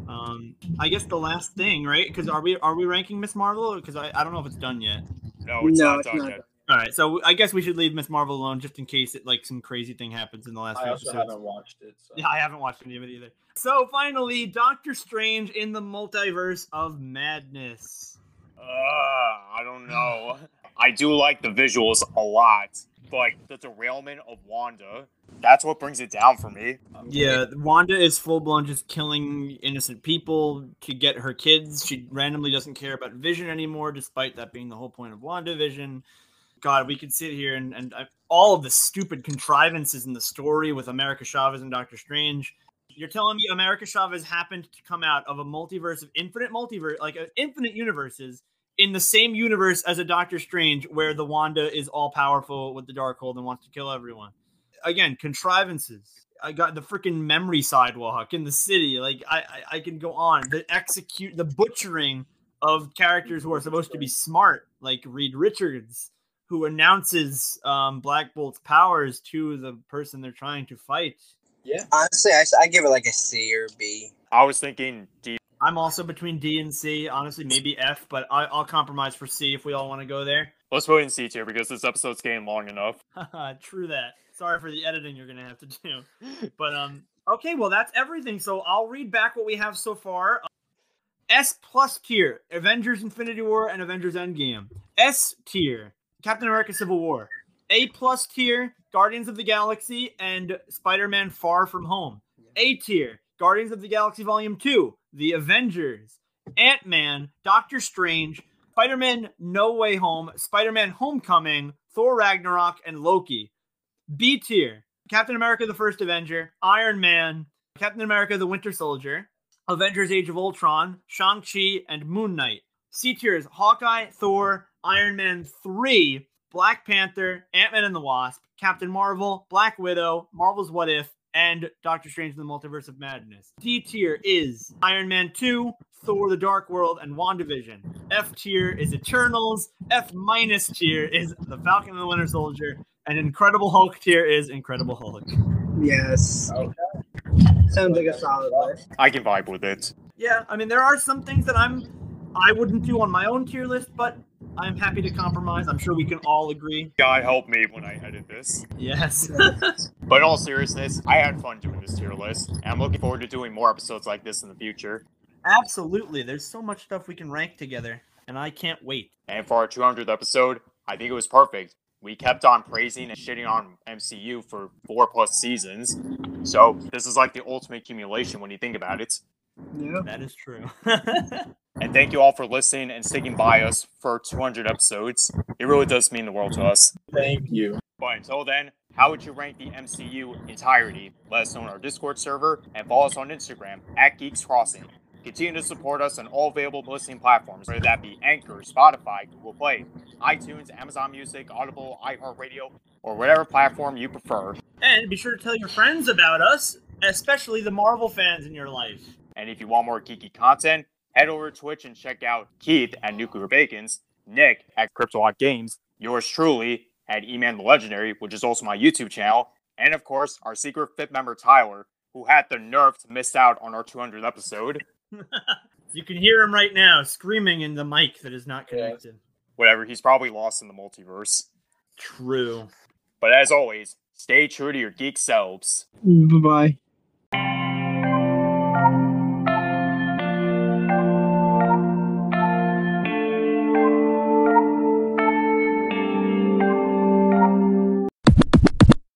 I guess the last thing, right? Because are we ranking Miss Marvel? Because I don't know if it's done yet. No, it's not done yet. All right. So I guess we should leave Miss Marvel alone just in case it like some crazy thing happens in the last. I also haven't watched it. So. Yeah, I haven't watched any of it either. So finally, Doctor Strange in the Multiverse of Madness. I don't know. I do like the visuals a lot. Like the derailment of Wanda, that's what brings it down for me. Yeah, Wanda is full-blown just killing innocent people to get her kids. She randomly doesn't care about Vision anymore, despite that being the whole point of WandaVision. God, we could sit here and all of the stupid contrivances in the story with America Chavez and Doctor Strange. You're telling me America Chavez happened to come out of a multiverse of infinite universes in the same universe as a Doctor Strange where the Wanda is all-powerful with the Darkhold and wants to kill everyone. Again, contrivances. I got the freaking memory sidewalk in the city. Like, I can go on. The butchering of characters who are supposed to be smart, like Reed Richards, who announces Black Bolt's powers to the person they're trying to fight. Yeah. Honestly, I give it like a C or B. I was thinking D. I'm also between D and C, honestly, maybe F, but I'll compromise for C if we all want to go there. Let's put in C tier because this episode's getting long enough. True that. Sorry for the editing you're going to have to do. But, okay, well, that's everything. So I'll read back what we have so far. S+ tier, Avengers Infinity War and Avengers Endgame. S tier, Captain America Civil War. A+ tier, Guardians of the Galaxy and Spider-Man Far From Home. A tier, Guardians of the Galaxy Volume 2. The Avengers, Ant-Man, Doctor Strange, Spider-Man No Way Home, Spider-Man Homecoming, Thor Ragnarok, and Loki. B tier, Captain America the First Avenger, Iron Man, Captain America the Winter Soldier, Avengers Age of Ultron, Shang-Chi, and Moon Knight. C tier is Hawkeye, Thor, Iron Man 3, Black Panther, Ant-Man and the Wasp, Captain Marvel, Black Widow, Marvel's What If, and Doctor Strange in the Multiverse of Madness. D tier is Iron Man 2, Thor the Dark World, and WandaVision. F tier is Eternals. F minus tier is The Falcon and the Winter Soldier. And Incredible Hulk tier is Incredible Hulk. Yes. Okay. Sounds like a solid list. I can vibe with it. Yeah, I mean, there are some things that I wouldn't do on my own tier list, but I'm happy to compromise. I'm sure we can all agree. God help me when I edit this. Yes. But in all seriousness, I had fun doing this tier list, and I'm looking forward to doing more episodes like this in the future. Absolutely. There's so much stuff we can rank together, and I can't wait. And for our 200th episode, I think it was perfect. We kept on praising and shitting on MCU for 4+ seasons. So this is like the ultimate accumulation when you think about it. Yeah, that is true. And thank you all for listening and sticking by us for 200 episodes. It really does mean the world to us. Thank you. But until then, how would you rank the MCU entirety? Let us know on our Discord server and follow us on Instagram at Geeks Crossing. Continue to support us on all available listening platforms, whether that be Anchor, Spotify, Google Play, iTunes, Amazon Music, Audible, iHeartRadio, or whatever platform you prefer. And be sure to tell your friends about us, especially the Marvel fans in your life. And if you want more geeky content, head over to Twitch and check out Keith at Nuclear Bacons, Nick at CryptoHawk Games, yours truly at E-Man the Legendary, which is also my YouTube channel, and of course, our secret fifth member Tyler, who had the nerve to miss out on our 200th episode. You can hear him right now screaming in the mic that is not connected. Yeah. Whatever, he's probably lost in the multiverse. True. But as always, stay true to your geek selves. Bye-bye.